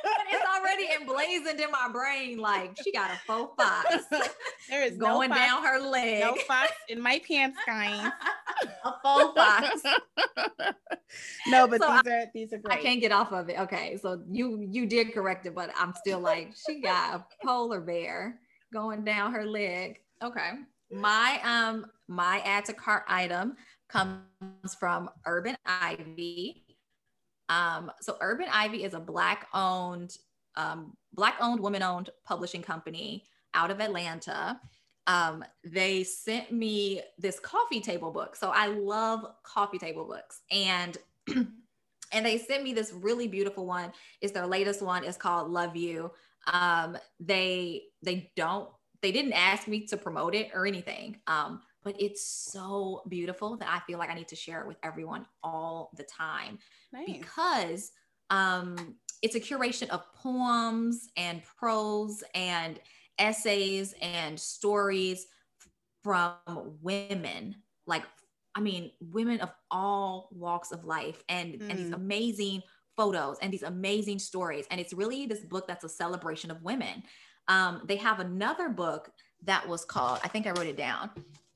But it's already emblazoned in my brain. Like, she got a faux fox. There is going no fox, down her leg. No fox in my pants, guys. A faux fox. No, but so these are great. I can't get off of it. Okay, so you did correct it, but I'm still like, she got a polar bear going down her leg. Okay, my add to cart item comes from Urban Ivy. So Urban Ivy is a black owned, woman-owned publishing company out of Atlanta. They sent me this coffee table book. So I love coffee table books, and they sent me this really beautiful one. It's their latest one. It's called Love You. They didn't ask me to promote it or anything. But it's so beautiful that I feel like I need to share it with everyone all the time. Nice. Because it's a curation of poems and prose and essays and stories from women. Like, I mean, women of all walks of life, and these amazing photos and these amazing stories. And it's really this book that's a celebration of women. They have another book that was called, I think I wrote it down.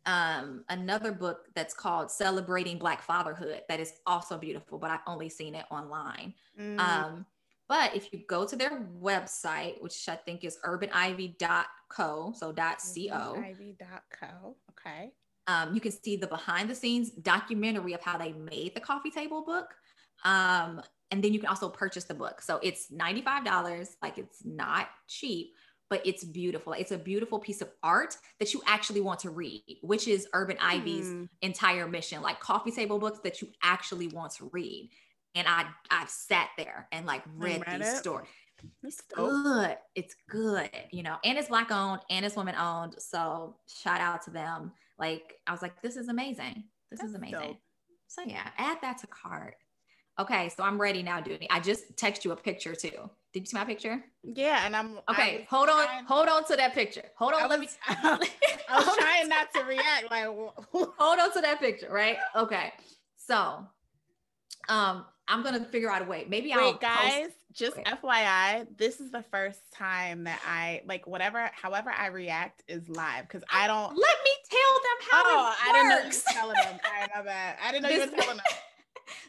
Another book that's called Celebrating Black Fatherhood that is also beautiful, but I've only seen it online. But if you go to their website, which I think is urbanivy.co, so .co. Urbanivy.co, okay. You can see the behind the scenes documentary of how they made the coffee table book. And then you can also purchase the book. So it's $95, like, it's not cheap, but it's beautiful. It's a beautiful piece of art that you actually want to read, which is Urban Ivy's entire mission, like coffee table books that you actually want to read. And I've sat there and like read these stories. It's good. It's good, you know, and it's Black owned and it's women owned. So shout out to them. Like, I was like, this is amazing. That's dope. So yeah, add that to cart. Okay. So I'm ready now, Dooney. I just text you a picture too. Did you see my picture? Yeah. And I'm okay. Hold on to that picture. Hold on. I was trying not to react. Like, hold on to that picture. Right. Okay. So, I'm going to figure out a way. Maybe I'll guys, just FYI, this is the first time that I, like, however I react is live. Cause I don't. Let me tell them how it works. I didn't know you were telling them. I know that. I didn't know you were telling them.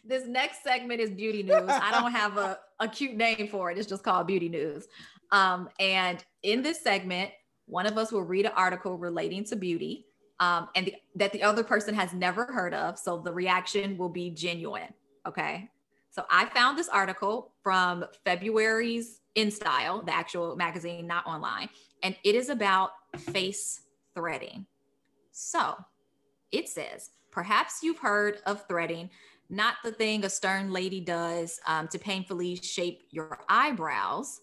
This next segment is beauty news. I don't have a cute name for it. It's just called beauty news. And in this segment, one of us will read an article relating to beauty, and that the other person has never heard of. So the reaction will be genuine. Okay. So I found this article from February's InStyle, the actual magazine, not online. And it is about face threading. So it says, perhaps you've heard of threading, not the thing a stern lady does to painfully shape your eyebrows.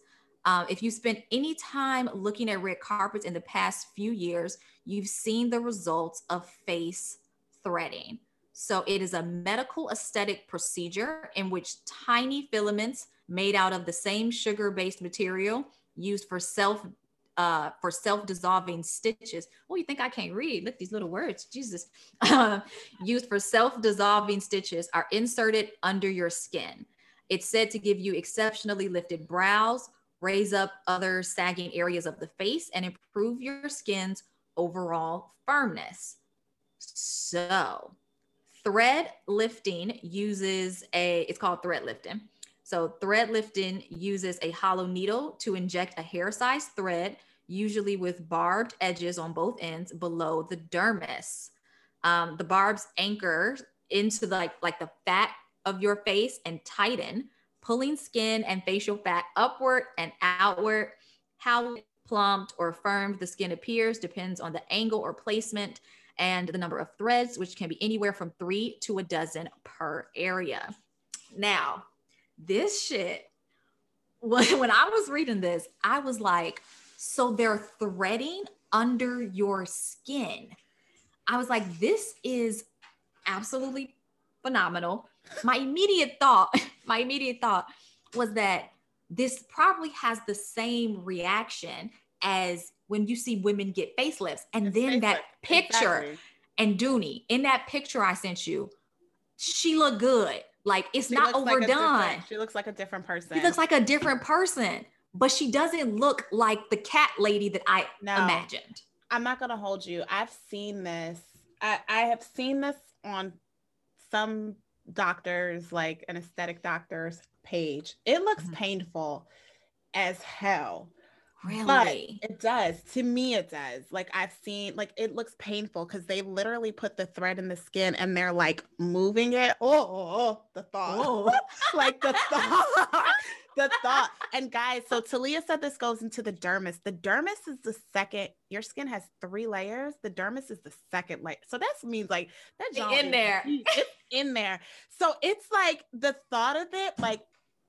If you spent any time looking at red carpets in the past few years, you've seen the results of face threading. So it is a medical aesthetic procedure in which tiny filaments made out of the same sugar-based material used for self-dissolving stitches. Oh, you think I can't read? Look, these little words, Jesus. Used for self-dissolving stitches are inserted under your skin. It's said to give you exceptionally lifted brows, raise up other sagging areas of the face, and improve your skin's overall firmness. So thread lifting uses it's called thread lifting. So thread lifting uses a hollow needle to inject a hair-sized thread, usually with barbed edges on both ends below the dermis. The barbs anchor into like the fat of your face and tighten, pulling skin and facial fat upward and outward. How plumped or firmed the skin appears depends on the angle or placement and the number of threads, which can be anywhere from 3 to 12 per area. Now, this shit, when I was reading this, I was like, so they're threading under your skin. I was like, this is absolutely phenomenal. My immediate thought was that this probably has the same reaction as when you see women get facelifts. And it's then that picture, exactly. And Dooney, in that picture I sent you, she looked good. Like, it's she not overdone. She looks like a different person. She looks like a different person, but she doesn't look like the cat lady that I imagined. I'm not going to hold you. I've seen this. I have seen this on some doctors, like an aesthetic doctor's page. It looks painful as hell. Really? But it does. To me, it does. Like, I've seen, like, it looks painful because they literally put the thread in the skin and they're like moving it. Oh, the thought. Like the thought. The thought. And guys, so Talia said this goes into the dermis. The dermis is the second. Your skin has 3 layers. The dermis is the second layer. So that means like that's in there. It's in there. So it's like the thought of it, like,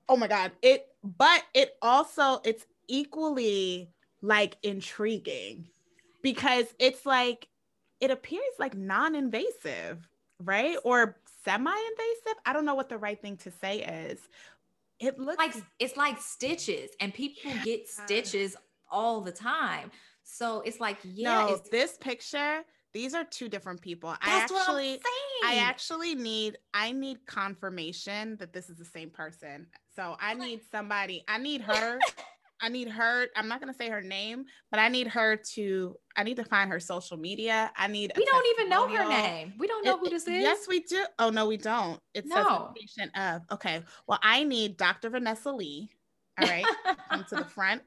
oh my God. It's equally like intriguing because it's like it appears like non-invasive, right? Or semi-invasive. I don't know what the right thing to say is. It looks like it's like stitches, and people get stitches all the time. So it's like, this picture, these are 2 different people. That's what I'm saying. I need confirmation that this is the same person. So I need somebody, I need her. I'm not going to say her name, but I need to find her social media. We don't even know her name. We don't know who this is. Yes, we do. Oh, no, we don't. It says patient of. Okay. Well, I need Dr. Vanessa Lee. All right. Come to the front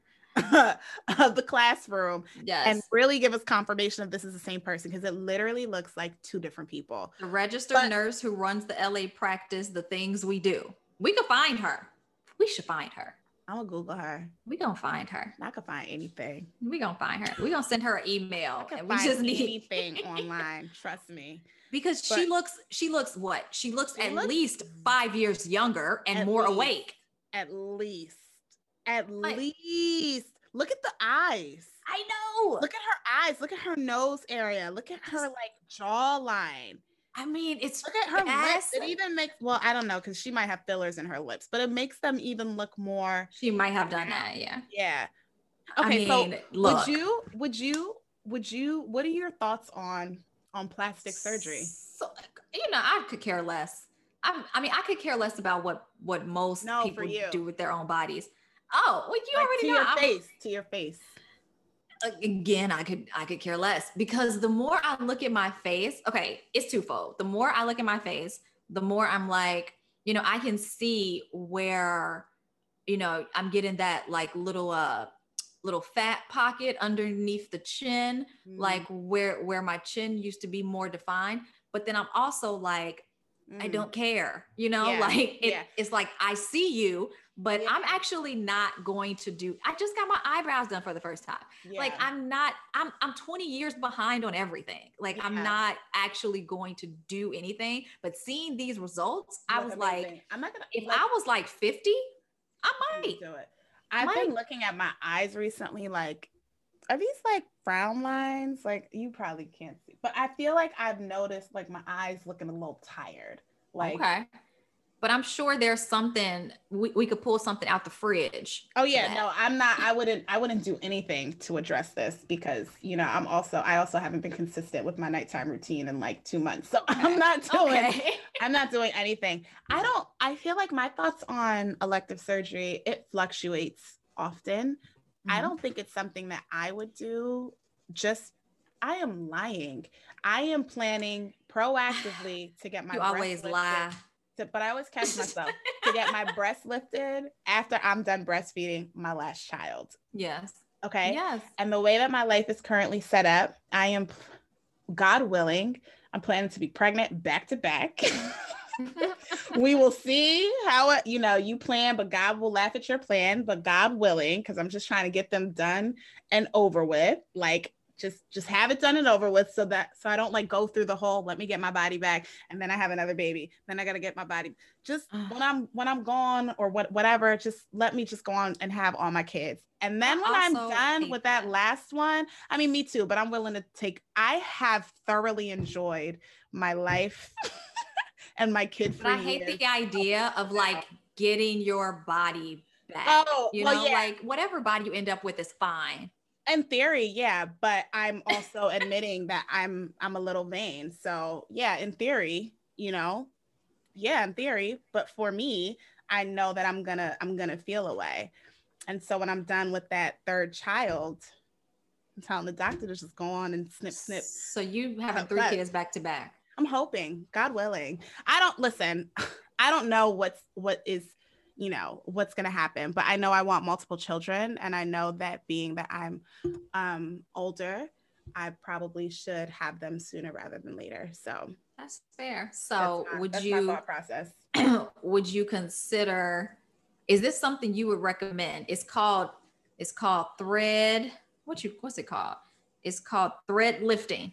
of the classroom. Yes. And really give us confirmation if this is the same person, because it literally looks like 2 different people. The registered nurse who runs the LA practice, the things we do. We could find her. We should find her. I'm gonna Google her. We gonna find her. I can find anything. We gonna find her. We gonna send her an email. And we just need anything online. Trust me. Because she looks least 5 years younger and more awake. At least. Look at the eyes. I know. Look at her eyes. Look at her nose area. Look at her like jawline. I mean, it's look at her lips. It even makes, well, I don't know, because she might have fillers in her lips, but it makes them even look more. She might have done that, yeah. Yeah. Okay, I mean, so look. What are your thoughts on plastic surgery? So, I could care less. I could care less about what most people do with their own bodies. Oh, well, you like already know. To your face. Again, I could care less, because the more I look at my face, okay, it's twofold. The more I look at my face, the more I'm like, I can see where, I'm getting that like little fat pocket underneath the chin, like where my chin used to be more defined. But then I'm also like, I don't care, it's like, I see you. But I'm actually not going to do, I just got my eyebrows done for the first time. Yeah. Like I'm 20 years behind on everything. Like I'm not actually going to do anything, but seeing these results, I was amazing. Like, I'm not gonna, if like, I was like 50, I might do it. I've been looking at my eyes recently. Like, are these like frown lines? Like you probably can't see, but I feel like I've noticed like my eyes looking a little tired. Like, okay. But I'm sure there's something we could pull something out the fridge. Oh yeah, no, I'm not. I wouldn't do anything to address this because I also haven't been consistent with my nighttime routine in like 2 months. So I'm not doing anything. I feel like my thoughts on elective surgery, it fluctuates often. Mm-hmm. I don't think it's something that I would do. Just I am lying. I am planning proactively to get my. You always lie. But I always catch myself to get my breast lifted after I'm done breastfeeding my last child. Yes. Okay. Yes. And the way that my life is currently set up, I am, God willing, I'm planning to be pregnant back to back. We will see how it, you plan, but God will laugh at your plan, but God willing, because I'm just trying to get them done and over with. Like just have it done and over with, so I don't like go through the whole, let me get my body back, and then I have another baby, then I gotta get my body. Just when I'm gone or whatever, just let me just go on and have all my kids. And then when I'm done with that last one, I mean, me too, but I'm willing to take, I have thoroughly enjoyed my life and my kids. But I hate the idea of like getting your body back. Oh, you know, yeah. Like whatever body you end up with is fine. In theory, yeah, but I'm also admitting that I'm a little vain. So yeah, in theory, you know, yeah, in theory. But for me, I know that I'm gonna feel a way. And so when I'm done with that third child, I'm telling the doctor to just go on and snip, snip. So you having three kids back to back? I'm hoping, God willing. I don't know what's going to happen, but I know I want multiple children. And I know that being that I'm older, I probably should have them sooner rather than later. So that's fair. So that's my thought process. Would you consider, is this something you would recommend? It's called thread. What's it called? It's called thread lifting.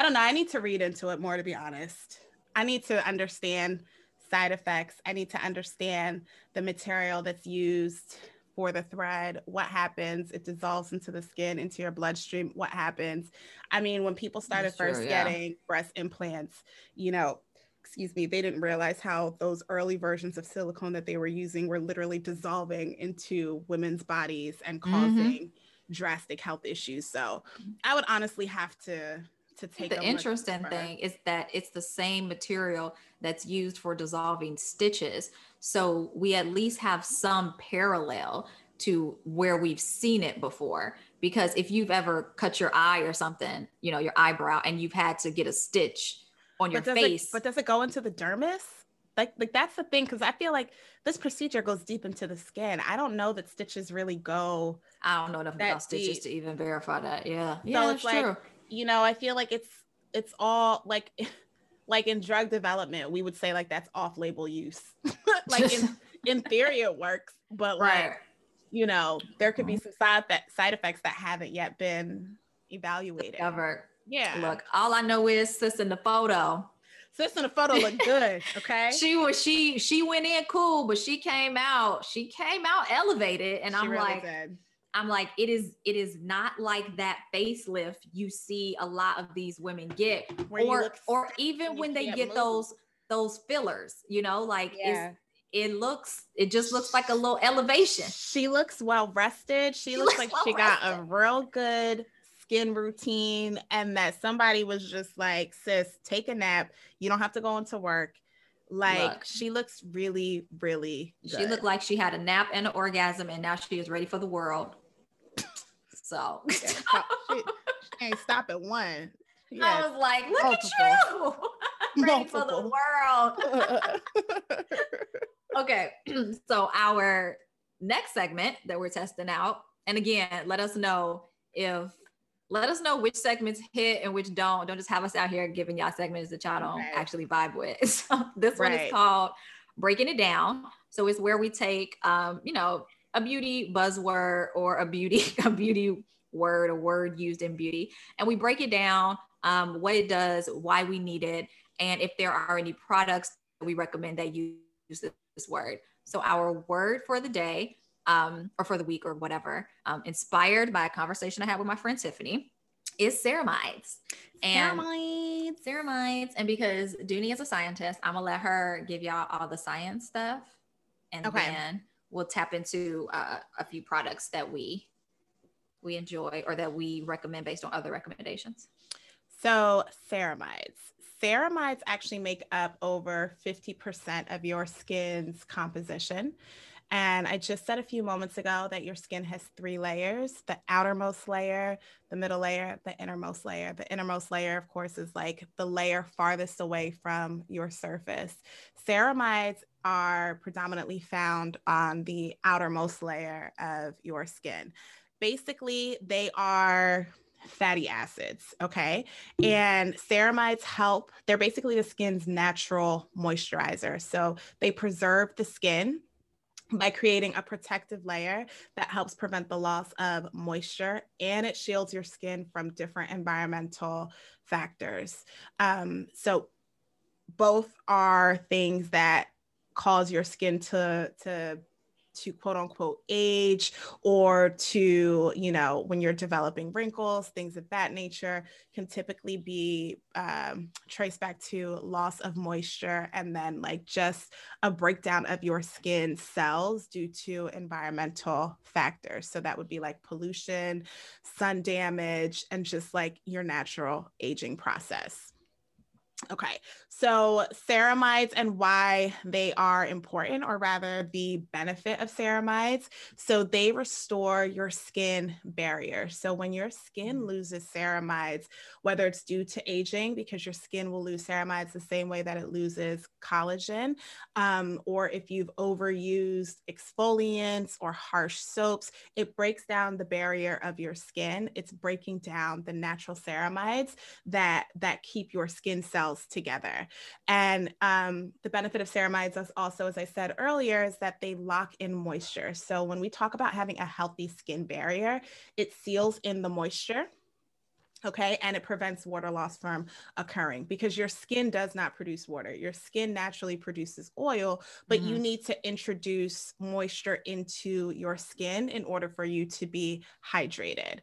I don't know. I need to read into it more, to be honest. I need to understand side effects. I need to understand the material that's used for the thread, what happens, it dissolves into the skin, into your bloodstream, what happens. I mean, when people started getting breast implants, you know, excuse me, they didn't realize how those early versions of silicone that they were using were literally dissolving into women's bodies and causing drastic health issues. So I would honestly have to take the interesting thing is that it's the same material that's used for dissolving stitches. So we at least have some parallel to where we've seen it before, because if you've ever cut your eye or something, you know, your eyebrow, and you've had to get a stitch on your face. But does it go into the dermis? Like that's the thing. Cause I feel like this procedure goes deep into the skin. I don't know that stitches really go. I don't know enough about stitches to even verify that. Yeah. So yeah, it's like, true. You know, I feel like it's all like in drug development, we would say like that's off-label use. Like in theory it works, but right. Like, you know, there could be some side effects that haven't yet been evaluated. Ever. Yeah. Look, all I know is sis in the photo. Sis in the photo looked good. Okay. She went in cool, but she came out elevated, and I'm like, it is not like that facelift you see a lot of these women get, or even when they get those fillers, you know, like it just looks like a little elevation. She looks well rested. She looks like she got a real good skin routine, and that somebody was just like, sis, take a nap. You don't have to go into work. Like she looks really, really good. She looked like she had a nap and an orgasm, and now she is ready for the world. So she ain't stop at one. Yes. I was like, look at you. Ready for the world. Okay. So our next segment that we're testing out. And again, let us know which segments hit and which don't. Don't just have us out here giving y'all segments that y'all don't actually vibe with. So this one is called Breaking It Down. So it's where we take, you know, a beauty buzzword or a beauty word, a word used in beauty. And we break it down, what it does, why we need it, and if there are any products that we recommend that you use this word. So our word for the day, or for the week or whatever, inspired by a conversation I had with my friend Tiffany, is ceramides. Ceramides. And because Dooney is a scientist, I'm gonna let her give y'all all the science stuff, and then we'll tap into a few products that we enjoy or that we recommend based on other recommendations. So ceramides. Ceramides actually make up over 50% of your skin's composition. And I just said a few moments ago that your skin has three layers: the outermost layer, the middle layer, the innermost layer. The innermost layer, of course, is like the layer farthest away from your surface. Ceramides are predominantly found on the outermost layer of your skin. Basically, they are fatty acids, okay? And ceramides help, they're basically the skin's natural moisturizer. So they preserve the skin. by creating a protective layer that helps prevent the loss of moisture, and it shields your skin from different environmental factors. So both are things that cause your skin to quote unquote age, or to, you know, when you're developing wrinkles, things of that nature can typically be traced back to loss of moisture and then like just a breakdown of your skin cells due to environmental factors. So that would be like pollution, sun damage, and just like your natural aging process. Okay, so ceramides and why they are important, or rather the benefit of ceramides. So they restore your skin barrier. So when your skin loses ceramides, whether it's due to aging, because your skin will lose ceramides the same way that it loses collagen, or if you've overused exfoliants or harsh soaps, it breaks down the barrier of your skin. It's breaking down the natural ceramides that keep your skin cells together. And the benefit of ceramides is also, as I said earlier, is that they lock in moisture. So when we talk about having a healthy skin barrier, it seals in the moisture. Okay, and it prevents water loss from occurring, because your skin does not produce water. Your skin naturally produces oil, but you need to introduce moisture into your skin in order for you to be hydrated.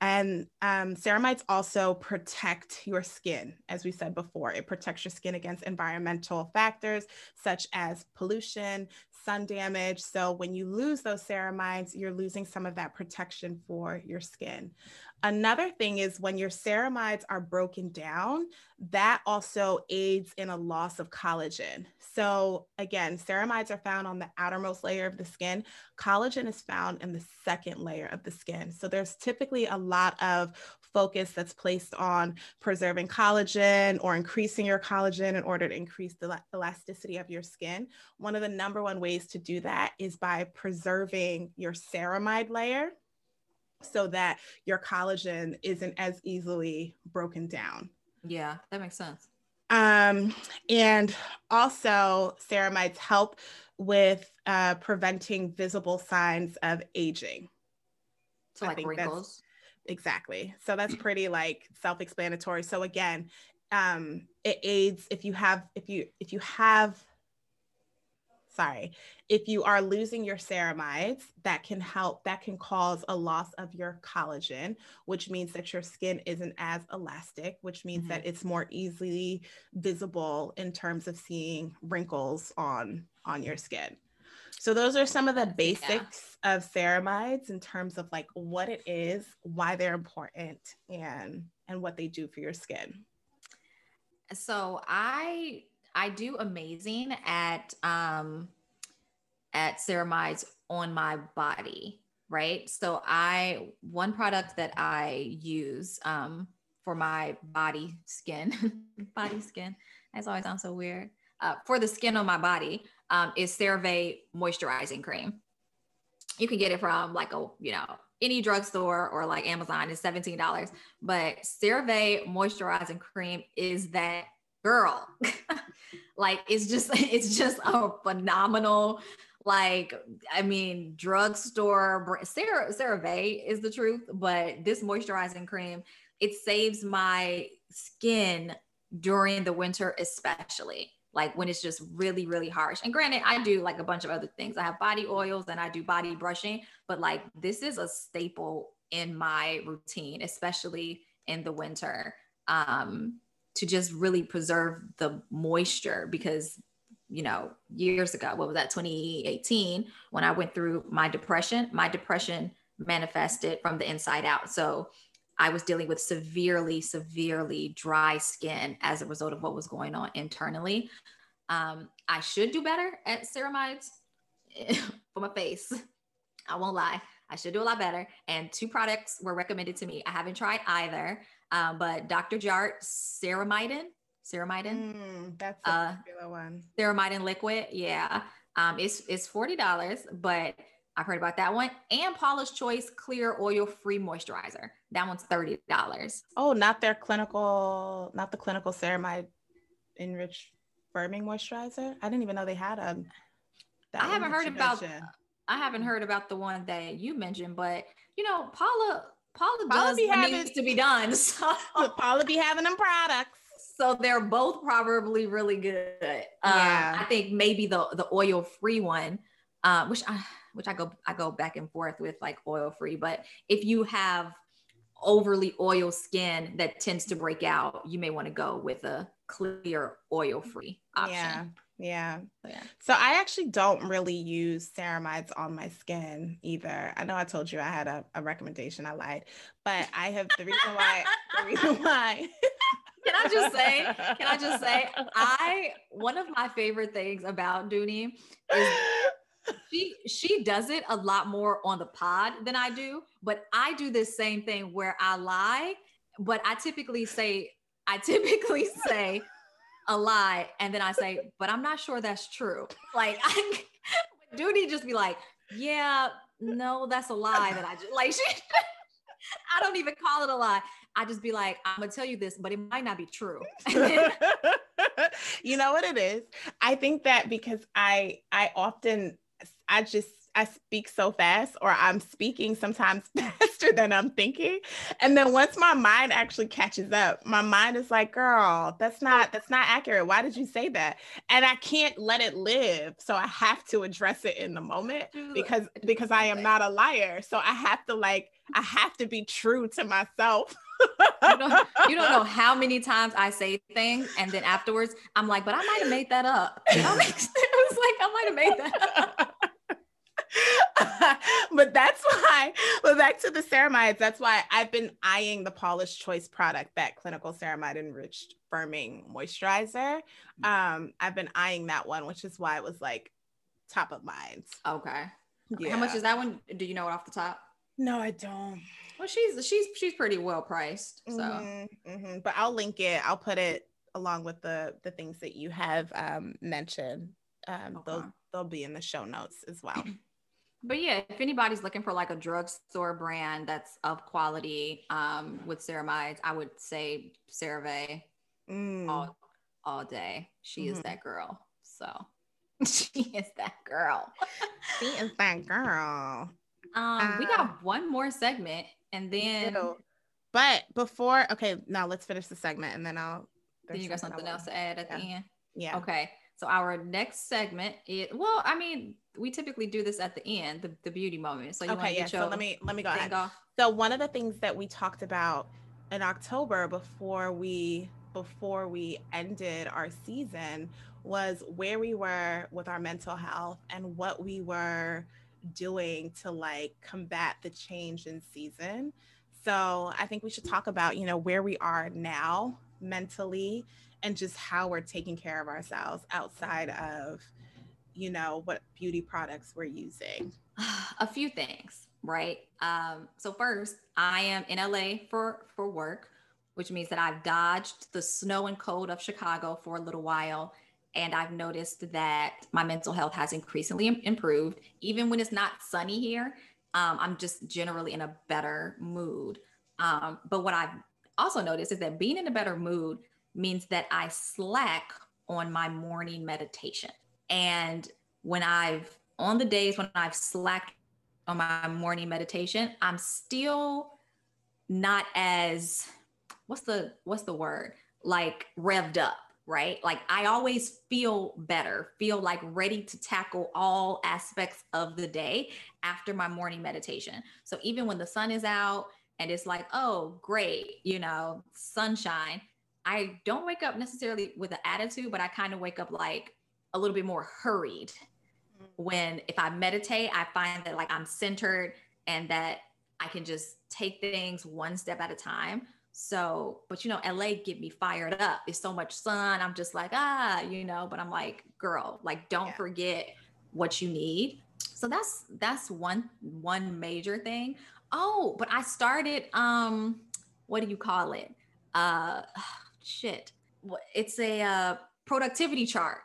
And ceramides also protect your skin. As we said before, it protects your skin against environmental factors such as pollution, sun damage. So when you lose those ceramides, you're losing some of that protection for your skin. Another thing is when your ceramides are broken down, that also aids in a loss of collagen. So again, ceramides are found on the outermost layer of the skin. Collagen is found in the second layer of the skin. So there's typically a lot of focus that's placed on preserving collagen or increasing your collagen in order to increase the elasticity of your skin. One of the number one ways to do that is by preserving your ceramide layer, so that your collagen isn't as easily broken down. Yeah, that makes sense. And also ceramides help with preventing visible signs of aging. So like wrinkles? Exactly. So that's pretty like self-explanatory. So again, it aids if you are losing your ceramides, that can cause a loss of your collagen, which means that your skin isn't as elastic, which means that it's more easily visible in terms of seeing wrinkles on your skin. So those are some of the basics of ceramides in terms of like what it is, why they're important, and what they do for your skin. So I do amazing at ceramides on my body, right? So one product that I use for my body skin, that's always sounds so weird, for the skin on my body is CeraVe moisturizing cream. You can get it from like any drugstore or like Amazon. It's $17, but CeraVe moisturizing cream is that girl. Like, it's just a phenomenal, drugstore. CeraVe is the truth, but this moisturizing cream, it saves my skin during the winter, especially like when it's just really, really harsh. And granted, I do like a bunch of other things. I have body oils and I do body brushing, but like, this is a staple in my routine, especially in the winter. To just really preserve the moisture, because, years ago, 2018, when I went through my depression manifested from the inside out. So I was dealing with severely dry skin as a result of what was going on internally. I should do better at ceramides for my face. I won't lie. I should do a lot better. And 2 products were recommended to me. I haven't tried either. But Dr. Jart, ceramidin, that's a popular one. Ceramidin liquid. Yeah. It's $40, but I've heard about that one. And Paula's Choice Clear Oil-Free Moisturizer. That one's $30. Oh, not the clinical ceramide enriched firming moisturizer. I didn't even know they had them. I haven't heard about the one that you mentioned, but you know, Paula does what needs to be done. So Paula be having them products. So they're both probably really good. Yeah. I think maybe the oil free one, which I go back and forth with, like oil free. But if you have overly oil skin that tends to break out, you may want to go with a clear oil free option. Yeah. So I actually don't really use ceramides on my skin either. I know I told you I had a recommendation. I lied, but I have the reason why. Can I just say, one of my favorite things about Dooney is she does it a lot more on the pod than I do, but I do this same thing where I lie, but I typically say a lie. And then I say, but I'm not sure that's true. Like Dooney just be like, yeah, no, that's a lie that I just like, I don't even call it a lie. I just be like, I'm gonna tell you this, but it might not be true. You know what it is? I think that because I speak so fast, or I'm speaking sometimes faster than I'm thinking. And then once my mind actually catches up, my mind is like, girl, that's not accurate. Why did you say that? And I can't let it live. So I have to address it in the moment because I am not a liar. So I have to be true to myself. You don't know how many times I say things, and then afterwards I'm like, but I might have made that up. You know? But that's why, back to the ceramides, that's why I've been eyeing the Paula's Choice product, that clinical ceramide enriched firming moisturizer. I've been eyeing that one, which is why it was like top of mind. Okay. Yeah. How much is that one? Do you know it off the top? No, I don't. Well, she's pretty well priced. So, But I'll link it. I'll put it along with the things that you have mentioned. They'll be in the show notes as well. But yeah, if anybody's looking for like a drugstore brand that's of quality with ceramides, I would say CeraVe all day. She is that girl. So she is that girl. We got one more segment and then. But now let's finish the segment and then I'll. Then you got something else to add at the end? Yeah. Okay. So our next segment is, well, I mean, we typically do this at the end, the beauty moment. So you want to get your let me go ahead. So one of the things that we talked about in October before we ended our season was where we were with our mental health and what we were doing to like combat the change in season. So I think we should talk about, you know, where we are now mentally and just how we're taking care of ourselves outside of, you know, what beauty products we're using. A few things, right? So first, I am in LA for work, which means that I've dodged the snow and cold of Chicago for a little while. And I've noticed that my mental health has increasingly improved. Even when it's not sunny here, I'm just generally in a better mood. But what I've also noticed is that being in a better mood means that I slack on my morning meditation. And on the days when I've slacked on my morning meditation, I'm still not as, what's the word? Like revved up, right? Like I always feel better, feel like ready to tackle all aspects of the day after my morning meditation. So even when the sun is out and it's like, oh, great, you know, sunshine, I don't wake up necessarily with an attitude, but I kind of wake up like a little bit more hurried. When if I meditate, I find that like I'm centered and that I can just take things one step at a time. So, but you know, LA get me fired up. It's so much sun. I'm just like, you know, but I'm like, girl, like, don't forget what you need. So that's one major thing. Oh, but I started, what do you call it? It's a productivity chart.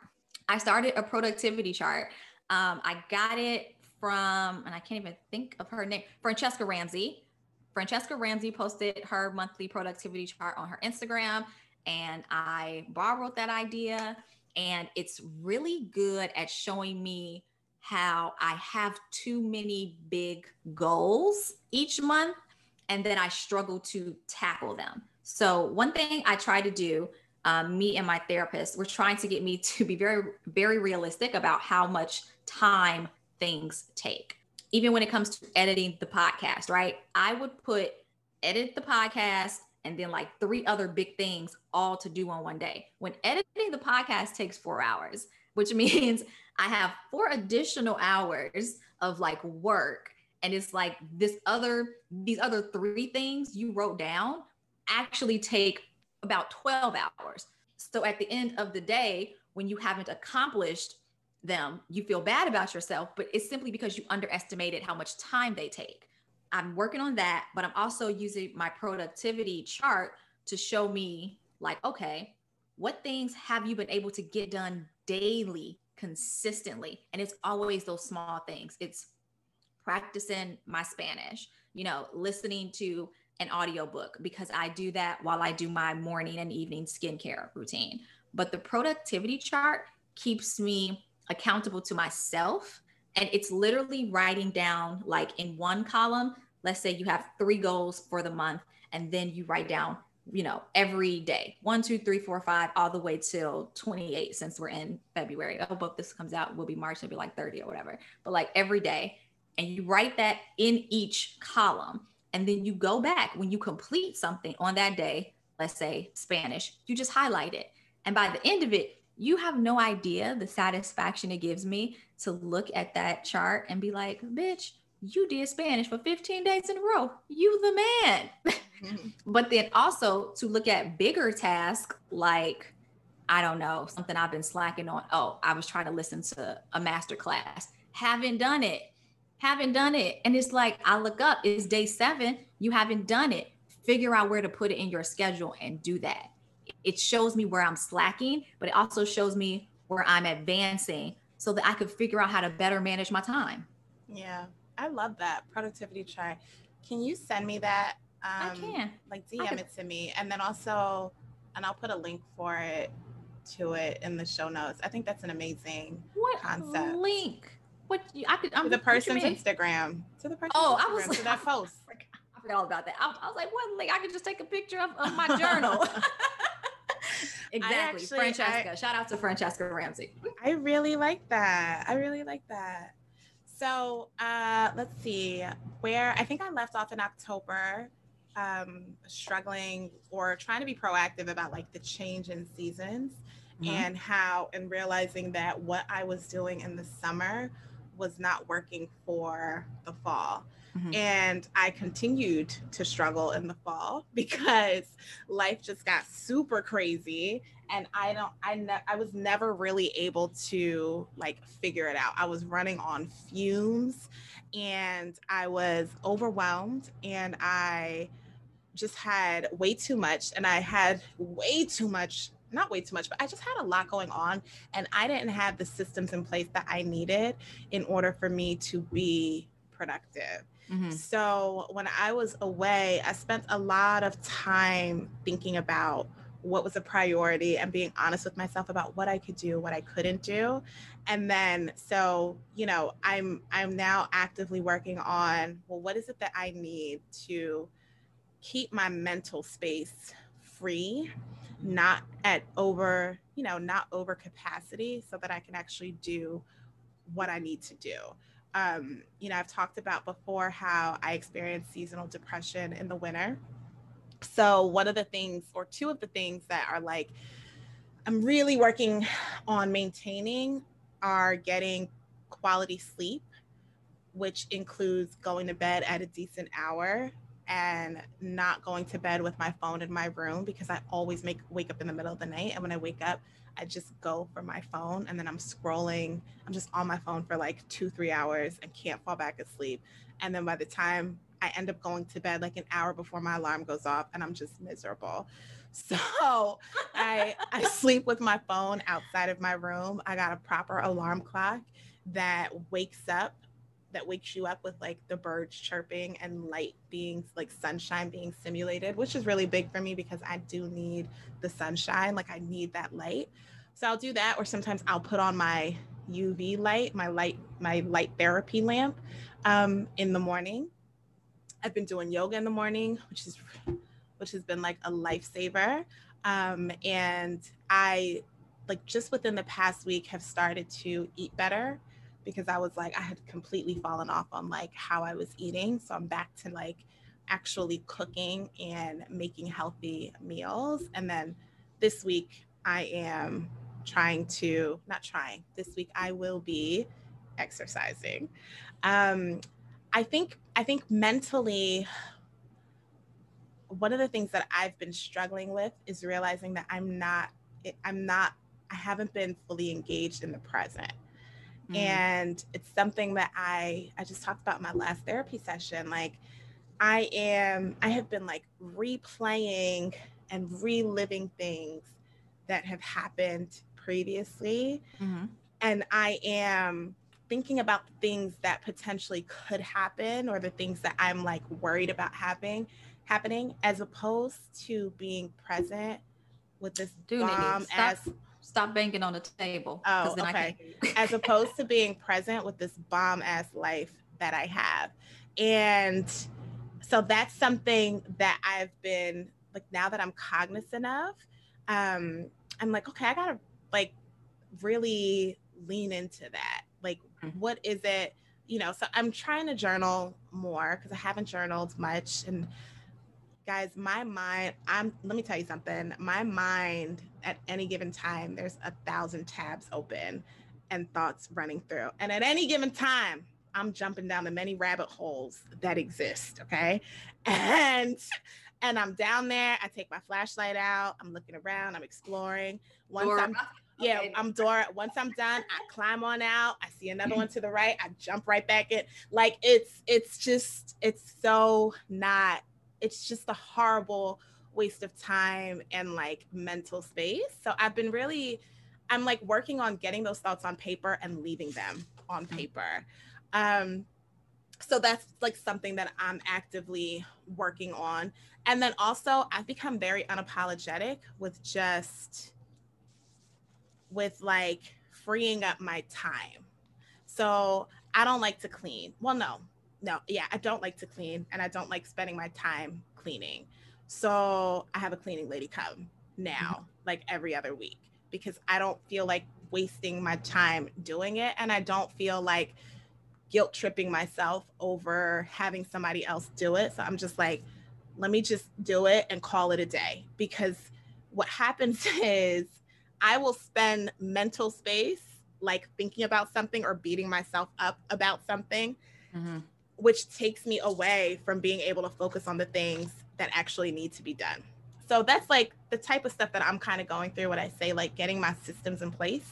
I started a productivity chart. I got it from, and I can't even think of her name, Francesca Ramsey. Francesca Ramsey posted her monthly productivity chart on her Instagram, and I borrowed that idea, and it's really good at showing me how I have too many big goals each month, and then I struggle to tackle them. So one thing I try to do, me and my therapist, we're trying to get me to be very, very realistic about how much time things take. Even when it comes to editing the podcast, right? I would put edit the podcast and then like 3 other big things all to do on one day. When editing the podcast takes 4 hours, which means I have 4 additional hours of like work. And it's like these other 3 things you wrote down actually take about 12 hours. So at the end of the day, when you haven't accomplished them, you feel bad about yourself, but it's simply because you underestimated how much time they take. I'm working on that, but I'm also using my productivity chart to show me like, okay, what things have you been able to get done daily, consistently? And it's always those small things. It's practicing my Spanish, you know, listening to an audiobook, because I do that while I do my morning and evening skincare routine. But the productivity chart keeps me accountable to myself. And it's literally writing down, like in one column, let's say you have 3 goals for the month, and then you write down, you know, every day, 1, 2, 3, 4, 5, all the way till 28, since we're in February. I hope this comes out, will be March, it'll be like 30 or whatever, but like every day. And you write that in each column. And then you go back when you complete something on that day, let's say Spanish, you just highlight it. And by the end of it, you have no idea the satisfaction it gives me to look at that chart and be like, bitch, you did Spanish for 15 days in a row. You the man. Mm-hmm. But then also to look at bigger tasks, like, I don't know, something I've been slacking on. Oh, I was trying to listen to a masterclass. Haven't done it. And it's like, I look up, it's day 7. You haven't done it. Figure out where to put it in your schedule and do that. It shows me where I'm slacking, but it also shows me where I'm advancing so that I could figure out how to better manage my time. Yeah. I love that productivity chart. Can you send me that? I can. Like DM it to me. And then also, and I'll put a link for it to it in the show notes. I think that's an amazing concept. What link? What I could, I'm, to the person's Instagram. To the person's Instagram. I was like, to that post. I forgot all about that. I was like, what link? I could just take a picture of my journal. Exactly. Francesca. Shout out to Francesca Ramsey. I really like that. So let's see where I think I left off in October, struggling or trying to be proactive about like the change in seasons. Mm-hmm. and realizing that what I was doing in the summer was not working for the fall. Mm-hmm. And I continued to struggle in the fall because life just got super crazy. And I was never really able to like figure it out. I was running on fumes and I was overwhelmed and I just had way too much. And I had way too much, not way too much, but I just had a lot going on and I didn't have the systems in place that I needed in order for me to be productive. Mm-hmm. So when I was away, I spent a lot of time thinking about what was a priority and being honest with myself about what I could do, what I couldn't do. And then, so, you know, I'm now actively working on, well, what is it that I need to keep my mental space free, not over capacity, so that I can actually do what I need to do. You know, I've talked about before how I experienced seasonal depression in the winter. So one of the things, or two of the things that are like, I'm really working on maintaining are getting quality sleep, which includes going to bed at a decent hour and not going to bed with my phone in my room, because I always wake up in the middle of the night. And when I wake up, I just go for my phone and then I'm scrolling. I'm just on my phone for like 2-3 hours and can't fall back asleep. And then by the time I end up going to bed like an hour before my alarm goes off and I'm just miserable. So I sleep with my phone outside of my room. I got a proper alarm clock that wakes you up with like the birds chirping and light being like sunshine being simulated, which is really big for me because I do need the sunshine. Like I need that light. So I'll do that. Or sometimes I'll put on my UV light, my light therapy lamp in the morning. I've been doing yoga in the morning, which has been like a lifesaver. And I like just within the past week have started to eat better, because I was like, I had completely fallen off on like how I was eating. So I'm back to like actually cooking and making healthy meals. And then this week I am this week I will be exercising. I think mentally, one of the things that I've been struggling with is realizing that I haven't been fully engaged in the present. Mm. And it's something that I just talked about in my last therapy session. Like I have been like replaying and reliving things that have happened previously. Mm-hmm. And I am thinking about the things that potentially could happen, or the things that I'm like worried about happening, as opposed to being present with this bomb. Stop banging on the table. Oh, then okay. As opposed to being present with this bomb ass life that I have. And so that's something that I've been like, now that I'm cognizant of, I'm like, okay, I gotta like really lean into that. Like, what is it, so I'm trying to journal more, because I haven't journaled much. And guys, let me tell you something, my mind at any given time, there's 1,000 tabs open and thoughts running through. And at any given time, I'm jumping down the many rabbit holes that exist. Okay. And I'm down there, I take my flashlight out, I'm looking around, I'm exploring. I'm Dora. Once I'm done, I climb on out, I see another one to the right, I jump right back in. Like it's just a horrible waste of time and like mental space. So I'm like working on getting those thoughts on paper and leaving them on paper. So that's like something that I'm actively working on. And then also I've become very unapologetic with like freeing up my time. So I don't like to clean. Well, I don't like to clean, and I don't like spending my time cleaning. So I have a cleaning lady come now, like every other week, because I don't feel like wasting my time doing it. And I don't feel like guilt tripping myself over having somebody else do it. So I'm just like, let me just do it and call it a day. Because what happens is I will spend mental space like thinking about something or beating myself up about something, mm-hmm. which takes me away from being able to focus on the things that actually need to be done. So that's like the type of stuff that I'm kind of going through when I say like getting my systems in place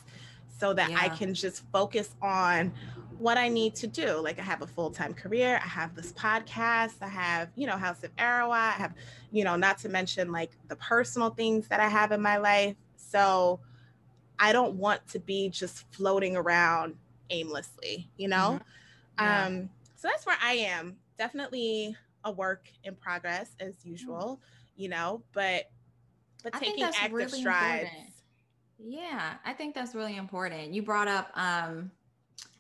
so that I can just focus on what I need to do. Like I have a full-time career, I have this podcast, I have, House of Arawa, I have, not to mention like the personal things that I have in my life. So I don't want to be just floating around aimlessly, Mm-hmm. Yeah. So that's where I am. Definitely a work in progress as usual, mm-hmm. but taking active strides. Important. Yeah, I think that's really important. You brought up,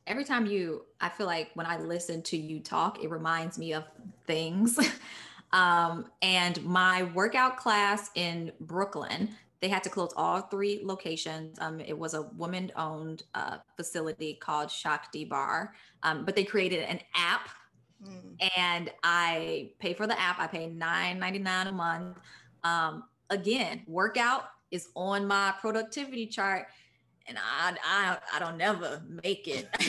every time I feel like when I listen to you talk, it reminds me of things. And my workout class in Brooklyn, they had to close all 3 locations. It was a woman-owned facility called Shakti Bar, but they created an app, and I pay for the app. I pay $9.99 a month. Again, workout is on my productivity chart, and I don't ever make it. I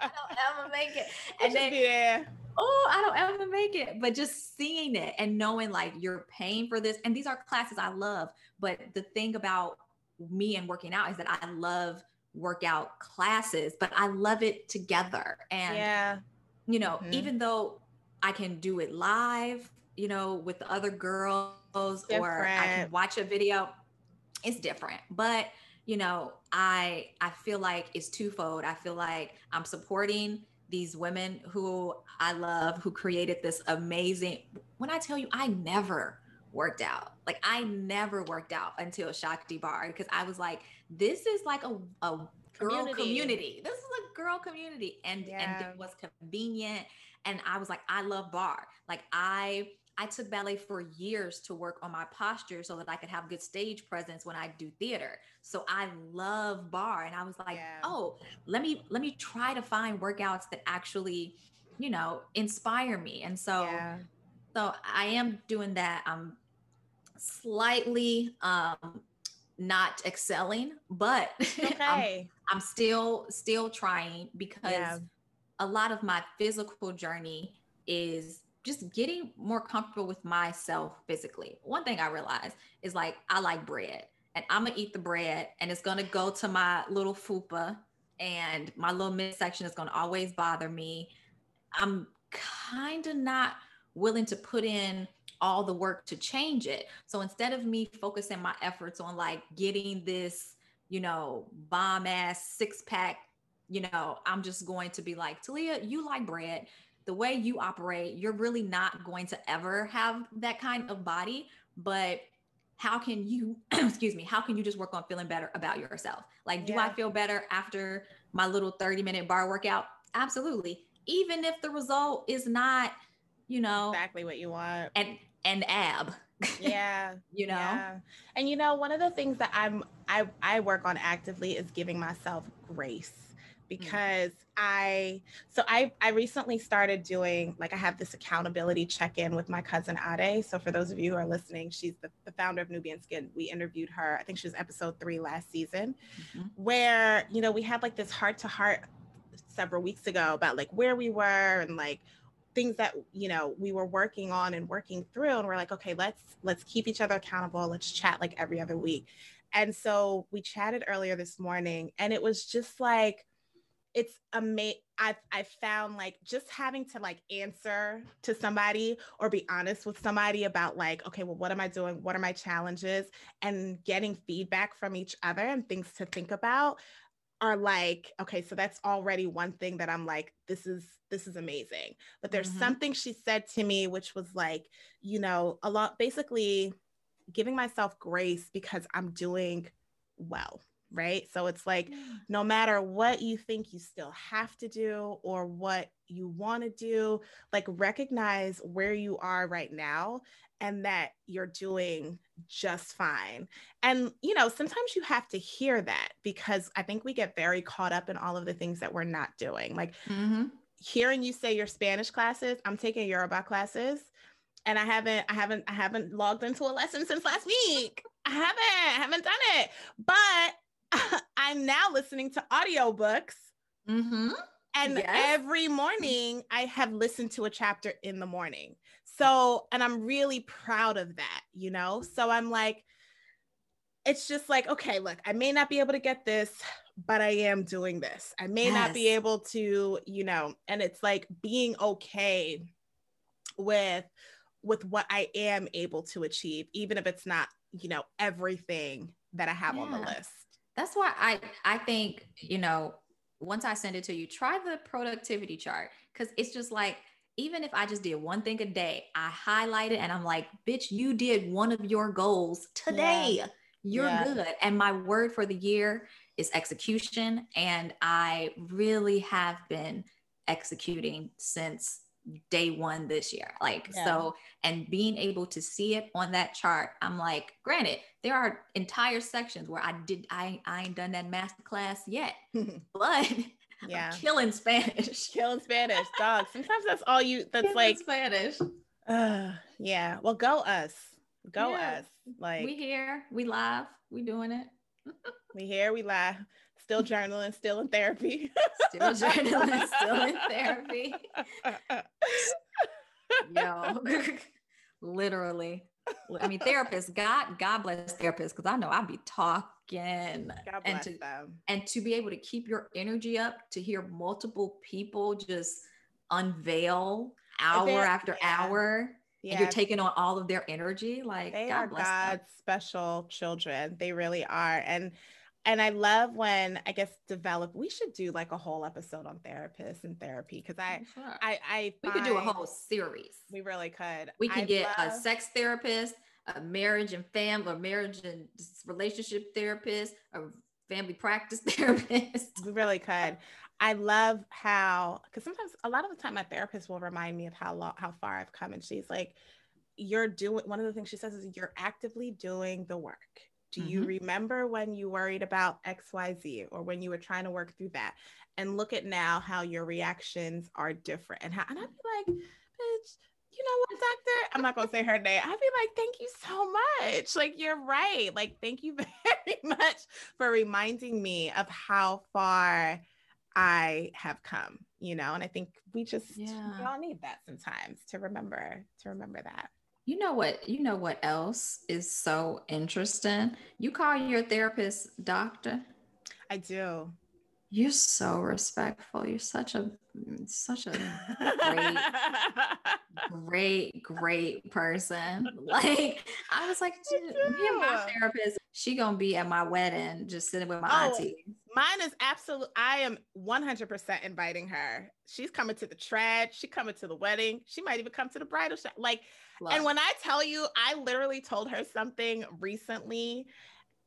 don't ever make it. I don't ever make it. But just seeing it and knowing like you're paying for this, and these are classes I love, but the thing about me and working out is that I love workout classes, but I love it together. And, mm-hmm. even though I can do it live, with the other girls, or I can watch a video, it's different. But, I feel like it's twofold. I feel like I'm supporting these women who I love, who created this amazing, when I tell you, I never worked out. Like I never worked out until Shakti Bar because I was like, this is like a girl community. This is a girl community. And it was convenient. And I was like, I love bar. Like I took ballet for years to work on my posture so that I could have good stage presence when I do theater. So I love bar. And I was like, oh, let me try to find workouts that actually, you know, inspire me. And so, so I am doing that. I'm slightly, not excelling, but I'm still trying because a lot of my physical journey is just getting more comfortable with myself physically. One thing I realized is like, I like bread and I'm gonna eat the bread and it's gonna go to my little fupa and my little midsection is gonna always bother me. I'm kind of not willing to put in all the work to change it. So instead of me focusing my efforts on like getting this, you know, bomb ass six pack, you know, I'm just going to be like, Talia, you like bread. The way you operate, you're really not going to ever have that kind of body, but how can you, how can you just work on feeling better about yourself? Like, do I feel better after my little 30-minute bar workout? Absolutely. Even if the result is not, you know, exactly what you want. An ab. Yeah. You know? Yeah. And you know, one of the things that I work on actively is giving myself grace. Because I recently started doing, like, I have this accountability check-in with my cousin Ade. So for those of you who are listening, she's the founder of Nubian Skin. We interviewed her, I think she was episode 3 last season, where, you know, we had like this heart-to-heart several weeks ago about like where we were and like things that, you know, we were working on and working through. And we're like, okay, let's keep each other accountable. Let's chat like every other week. And so we chatted earlier this morning and it was just like, it's amazing. I found like just having to like answer to somebody or be honest with somebody about like, okay, well, what am I doing? What are my challenges? And getting feedback from each other and things to think about are like, okay, so that's already one thing that I'm like, this is amazing. But there's something she said to me, which was like, you know, a lot, basically giving myself grace because I'm doing well. Right. So it's like, no matter what you think you still have to do or what you want to do, like recognize where you are right now and that you're doing just fine. And, you know, sometimes you have to hear that because I think we get very caught up in all of the things that we're not doing. Like hearing you say your Spanish classes, I'm taking Yoruba classes and I haven't logged into a lesson since last week. I haven't done it, but I'm now listening to audiobooks and every morning I have listened to a chapter in the morning. So, and I'm really proud of that, you know? So I'm like, it's just like, okay, look, I may not be able to get this, but I am doing this. I may not be able to, you know, and it's like being okay with what I am able to achieve, even if it's not, you know, everything that I have on the list. That's why I think, you know, once I send it to you, try the productivity chart. Cause it's just like, even if I just did one thing a day, I highlight it and I'm like, bitch, you did one of your goals today. You're good. And my word for the year is execution. And I really have been executing since day one this year. Like, so, and being able to see it on that chart, I'm like, granted, there are entire sections where I ain't done that masterclass yet, but I'm killing Spanish. Killing Spanish, dog. Sometimes that's all you, that's killing like Spanish. Yeah. Well, go us. Go us. Like we here, we live, we doing it. We here, we live. Still journaling, still in therapy. Still journaling, still in therapy. Yo, literally. I mean, therapists, God bless therapists, because I know I'd be talking. God bless them. And to be able to keep your energy up, to hear multiple people just unveil hour after hour. Yeah. And you're taking on all of their energy. Like, they God are bless God's them. Special children. They really are. And I love when, I guess, we should do like a whole episode on therapists and therapy. Cause we could do a whole series. We really could. We could get a sex therapist, a marriage and family, or marriage and relationship therapist, a family practice therapist. We really could. I love how, because sometimes a lot of the time my therapist will remind me of how far I've come. And she's like, you're doing, one of the things she says is you're actively doing the work. Do you remember when you worried about XYZ or when you were trying to work through that? And look at now how your reactions are different. And I'd be like, bitch, you know what, doctor? I'm not going to say her name. I'd be like, thank you so much. Like, you're right. Like, thank you very much for reminding me of how far I have come, you know? And I think we just, we all need that sometimes to remember that. You know what else is so interesting? You call your therapist doctor? I do. You're so respectful. You're such a great person. Like, I was like, me and my therapist, she gonna be at my wedding just sitting with my auntie. Mine is absolute. I am 100% inviting her. She's coming to the trad. She's coming to the wedding. She might even come to the bridal shower. Like, love. And when I tell you, I literally told her something recently,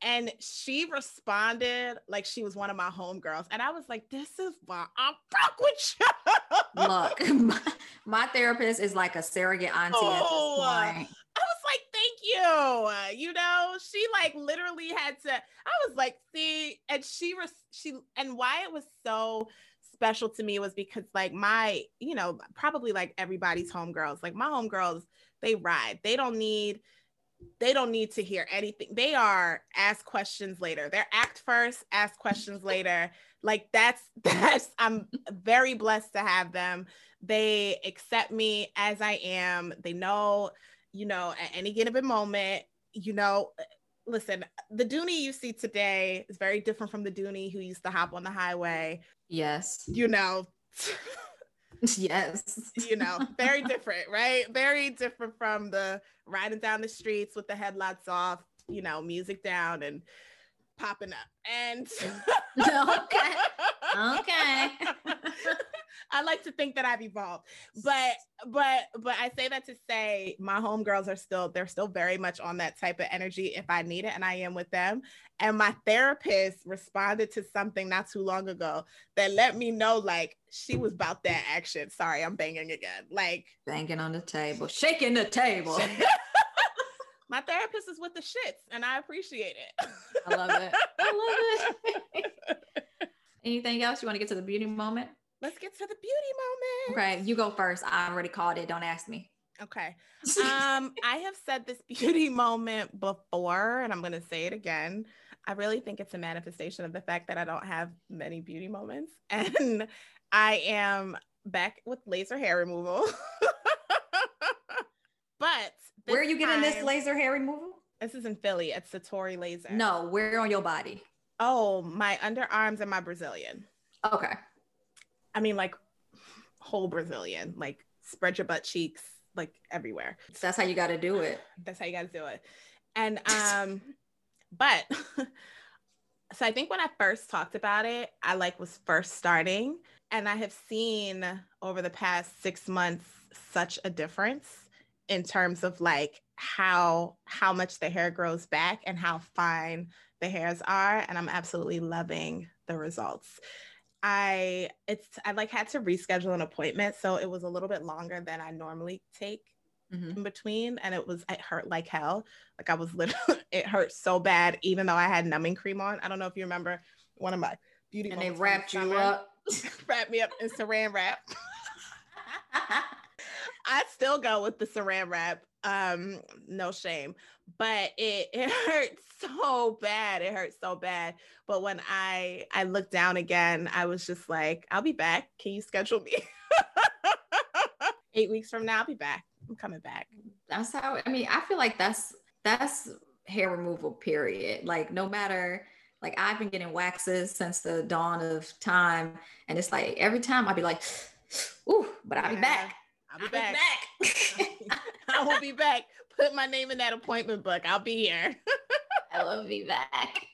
and she responded like she was one of my homegirls. And I was like, this is why I'm fuck with you. Look, my therapist is like a surrogate auntie at this point. I was like, thank you. You know, she like literally had to, I was like, see, and she, and why it was so special to me was because like my, you know, probably like everybody's homegirls, like my homegirls, they ride. They don't need to hear anything. They are ask questions later. They're act first, ask questions later. Like that's, I'm very blessed to have them. They accept me as I am. They know, you know, at any given moment, you know, listen, the Dooney you see today is very different from the Dooney who used to hop on the highway. Yes. You know, yes. You know, very different, right? Very different from the riding down the streets with the headlights off, you know, music down and popping up. And okay. I like to think that I've evolved, but I say that to say my homegirls are still, they're still very much on that type of energy if I need it, and I am with them. And my therapist responded to something not too long ago that let me know, like, she was about that action. Sorry, I'm banging again. Like banging on the table, shaking the table. My therapist is with the shits and I appreciate it. I love it. I love it. Anything else? You want to get to the beauty moment? Let's get to the beauty moment. Okay, you go first. I already called it. Don't ask me. Okay. I have said this beauty moment before, and I'm going to say it again. I really think it's a manifestation of the fact that I don't have many beauty moments. And I am back with laser hair removal. But where are you getting this laser hair removal? This is in Philly. It's Satori Laser. No, where on your body? Oh, my underarms and my Brazilian. Okay. I mean, like whole Brazilian, like spread your butt cheeks, like everywhere. That's how you got to do it. That's how you got to do it. And, but so I think when I first talked about it, I like was first starting, and I have seen over the past 6 months, such a difference in terms of like how much the hair grows back and how fine the hairs are. And I'm absolutely loving the results. I like had to reschedule an appointment, so it was a little bit longer than I normally take in between, and it hurt like hell. Like I was literally, it hurt so bad, even though I had numbing cream on. I don't know if you remember one of my beauty and they wrapped you up, wrapped me up in saran wrap. I still go with the saran wrap. No shame, but it hurt so bad. It hurt so bad. But when I looked down again, I was just like, I'll be back. Can you schedule me? 8 weeks from now, I'll be back. I'm coming back. That's how, I mean, I feel like that's hair removal period. Like no matter, like I've been getting waxes since the dawn of time. And it's like, every time I'll be like, ooh, but I'll be back. I'll be back. I will be back. Put my name in that appointment book. I'll be here. I will be back.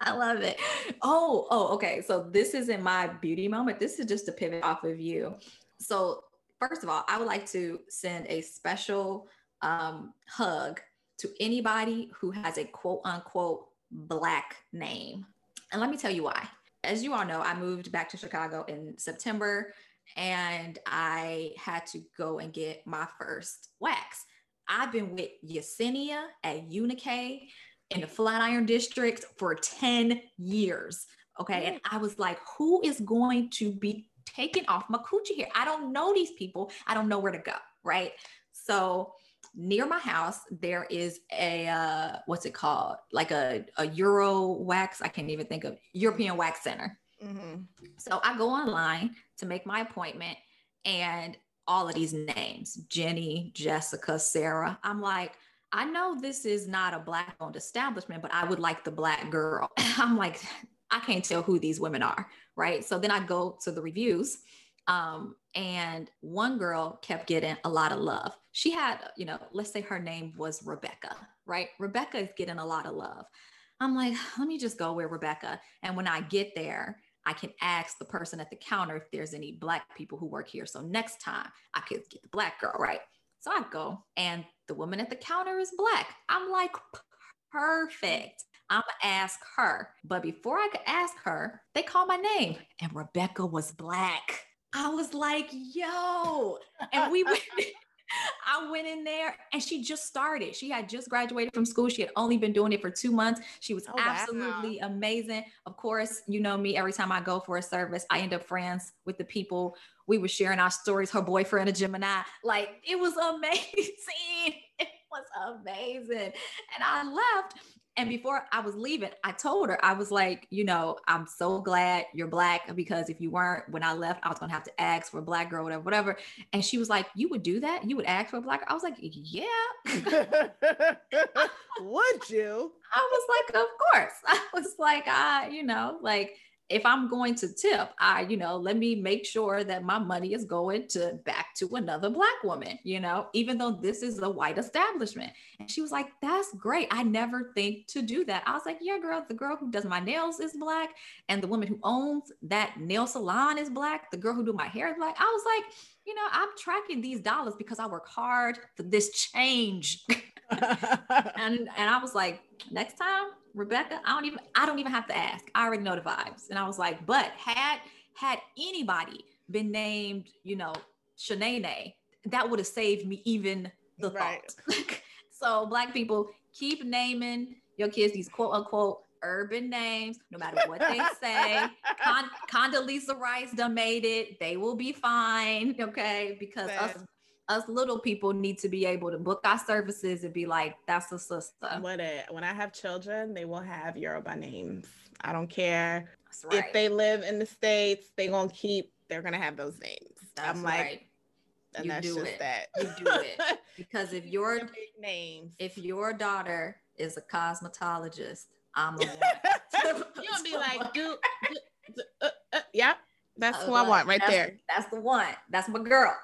I love it. Oh, okay. So this isn't my beauty moment. This is just to pivot off of you. So first of all, I would like to send a special hug to anybody who has a quote unquote Black name. And let me tell you why. As you all know, I moved back to Chicago in September and I had to go and get my first wax. I've been with Yesenia at Unicay in the Flatiron District for 10 years. Okay. And I was like, who is going to be taking off my coochie here? I don't know these people. I don't know where to go. Right. So near my house, there is a, what's it called? Like a Euro wax. I can't even think of European Wax Center. Mm-hmm. So I go online to make my appointment and all of these names, Jenny, Jessica, Sarah. I'm like, I know this is not a Black owned establishment, but I would like the Black girl. I'm like, I can't tell who these women are. Right. So then I go to the reviews. And one girl kept getting a lot of love. She had, you know, let's say her name was Rebecca, right? Rebecca is getting a lot of love. I'm like, let me just go with Rebecca. And when I get there, I can ask the person at the counter if there's any Black people who work here. So next time I could get the Black girl, right? So I go and the woman at the counter is Black. I'm like, perfect. I'm gonna ask her. But before I could ask her, they called my name and Rebecca was Black. I was like, yo. And we went, I went in there and she just started. She had just graduated from school. She had only been doing it for 2 months. She was absolutely amazing. Of course, you know me, every time I go for a service, I end up friends with the people. We were sharing our stories, her boyfriend, a Gemini. Like, it was amazing. It was amazing. And I left. And before I was leaving, I told her, I was like, you know, I'm so glad you're Black, because if you weren't, when I left, I was going to have to ask for a Black girl, whatever, whatever. And she was like, you would do that? You would ask for a Black girl? I was like, yeah. Would you? I was like, of course. I was like, you know, like, if I'm going to tip, you know, let me make sure that my money is going to back to another Black woman, you know, even though this is a white establishment. And she was like, that's great. I never think to do that. I was like, yeah, girl, the girl who does my nails is Black. And the woman who owns that nail salon is Black. The girl who do my hair is Black. I was like, you know, I'm tracking these dollars because I work hard for this change. and I was like, next time, Rebecca, I don't even have to ask. I already know the vibes. And I was like, but had anybody been named, you know, Shanae, that would have saved me even the thought. So Black people, keep naming your kids these quote unquote urban names, no matter what they say. Condoleezza Rice done made it. They will be fine. Okay. Because us little people need to be able to book our services and be like, that's a sister. When I have children, they will have Yoruba names. I don't care. That's right. If they live in the States, they're going to have those names. That's I'm like, right. And you that's do just it. That. You do it. Because if your daughter is a cosmetologist, I'm a woman. You'll be like, yeah, that's who I want right there. That's the one. That's my girl.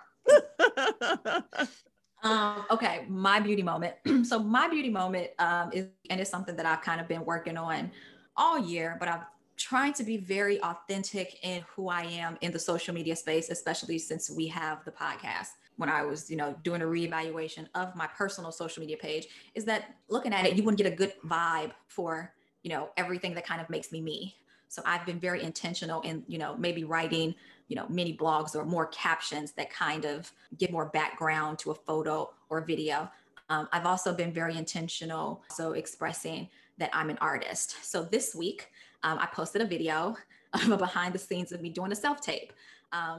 Okay, my beauty moment. So my beauty moment is something that I've kind of been working on all year, but I'm trying to be very authentic in who I am in the social media space, especially since we have the podcast. When I was, you know, doing a reevaluation of my personal social media page, is that looking at it, you wouldn't get a good vibe for, you know, everything that kind of makes me me. So I've been very intentional in, you know, maybe writing, you know, mini blogs or more captions that kind of give more background to a photo or video. I've also been very intentional, so expressing that I'm an artist. So this week, I posted a video of a behind the scenes of me doing a self-tape. I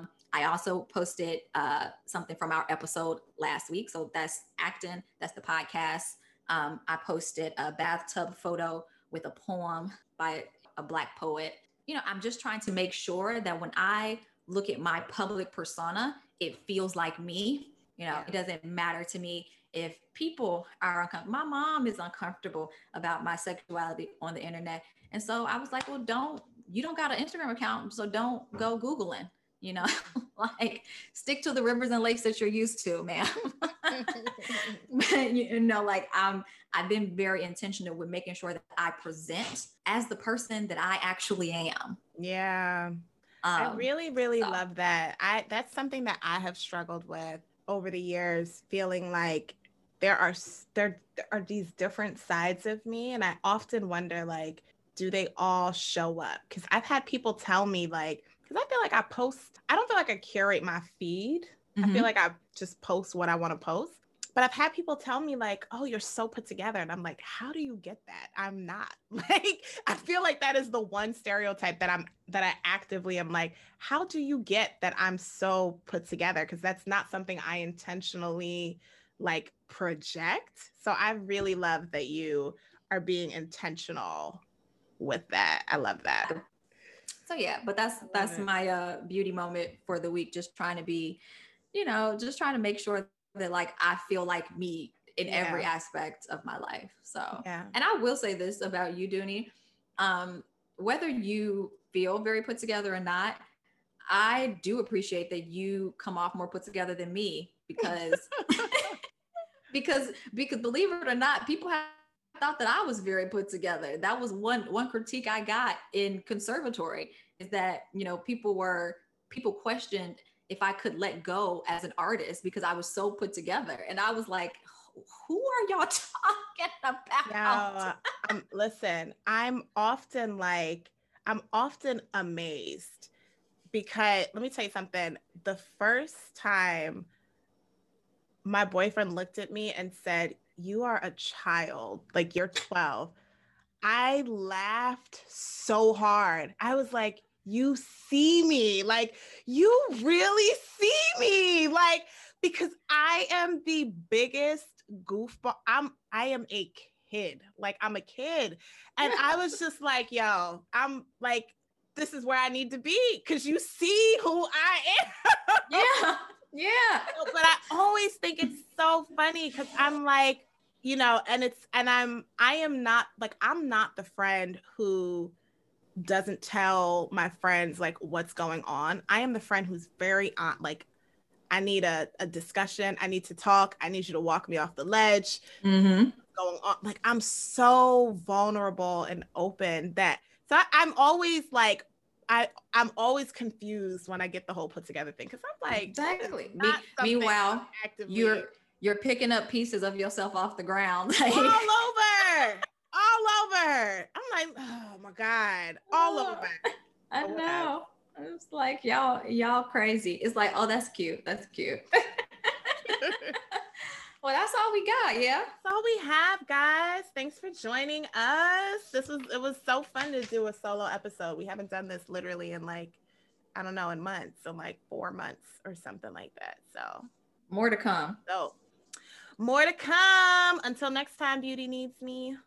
also posted something from our episode last week. So that's Acting, that's the podcast. I posted a bathtub photo with a poem by a Black poet. You know, I'm just trying to make sure that when I look at my public persona, it feels like me. You know, it doesn't matter to me if people are uncomfortable. My mom is uncomfortable about my sexuality on the internet. And so I was like, well, you don't got an Instagram account, so don't go Googling, you know, like stick to the rivers and lakes that you're used to, ma'am. But, you know, like I've been very intentional with making sure that I present as the person that I actually am. Yeah. I really, really love that. That's something that I have struggled with over the years, feeling like there are these different sides of me. And I often wonder, like, do they all show up? Because I've had people tell me, like, because I feel like I don't feel like I curate my feed. Mm-hmm. I feel like I just post what I want to post. But I've had people tell me, like, oh, you're so put together. And I'm like, how do you get that? I'm not. Like, I feel like that is the one stereotype that I actively am like, how do you get that I'm so put together? Because that's not something I intentionally, like, project. So I really love that you are being intentional with that. I love that. So yeah, but that's my beauty moment for the week. Just trying to be, just trying to make sure that, like, I feel like me in every aspect of my life. So, and I will say this about you, Dooney, whether you feel very put together or not, I do appreciate that you come off more put together than me because believe it or not, people have thought that I was very put together. That was one critique I got in conservatory, is that, people questioned if I could let go as an artist because I was so put together. And I was like, who are y'all talking about? Now, listen, I'm often amazed, because let me tell you something. The first time my boyfriend looked at me and said, you are a child, like, you're 12. I laughed so hard. I was like, you see me, like, you really see me, like, because I am the biggest goofball. I am a kid, like, I'm a kid. And I was just like, yo, I'm like, this is where I need to be, because you see who I am. Yeah. But I always think it's so funny, because I'm like, I'm not the friend who doesn't tell my friends, like, what's going on. I am the friend who's very like, I need a discussion. I need to talk. I need you to walk me off the ledge. Mm-hmm. Going on, like, I'm so vulnerable and open that, so I'm always like, I'm always confused when I get the whole put together thing, because I'm like, exactly. Meanwhile, you're picking up pieces of yourself off the ground, like, all over. I'm like, oh my God, all over. I know. I was like, y'all crazy. It's like, oh, that's cute. Well, that's all we got. Yeah. That's all we have, guys. Thanks for joining us. It was so fun to do a solo episode. We haven't done this literally in, like, I don't know, in months, so like 4 months or something like that. So more to come. Until next time, Beauty Needs Me.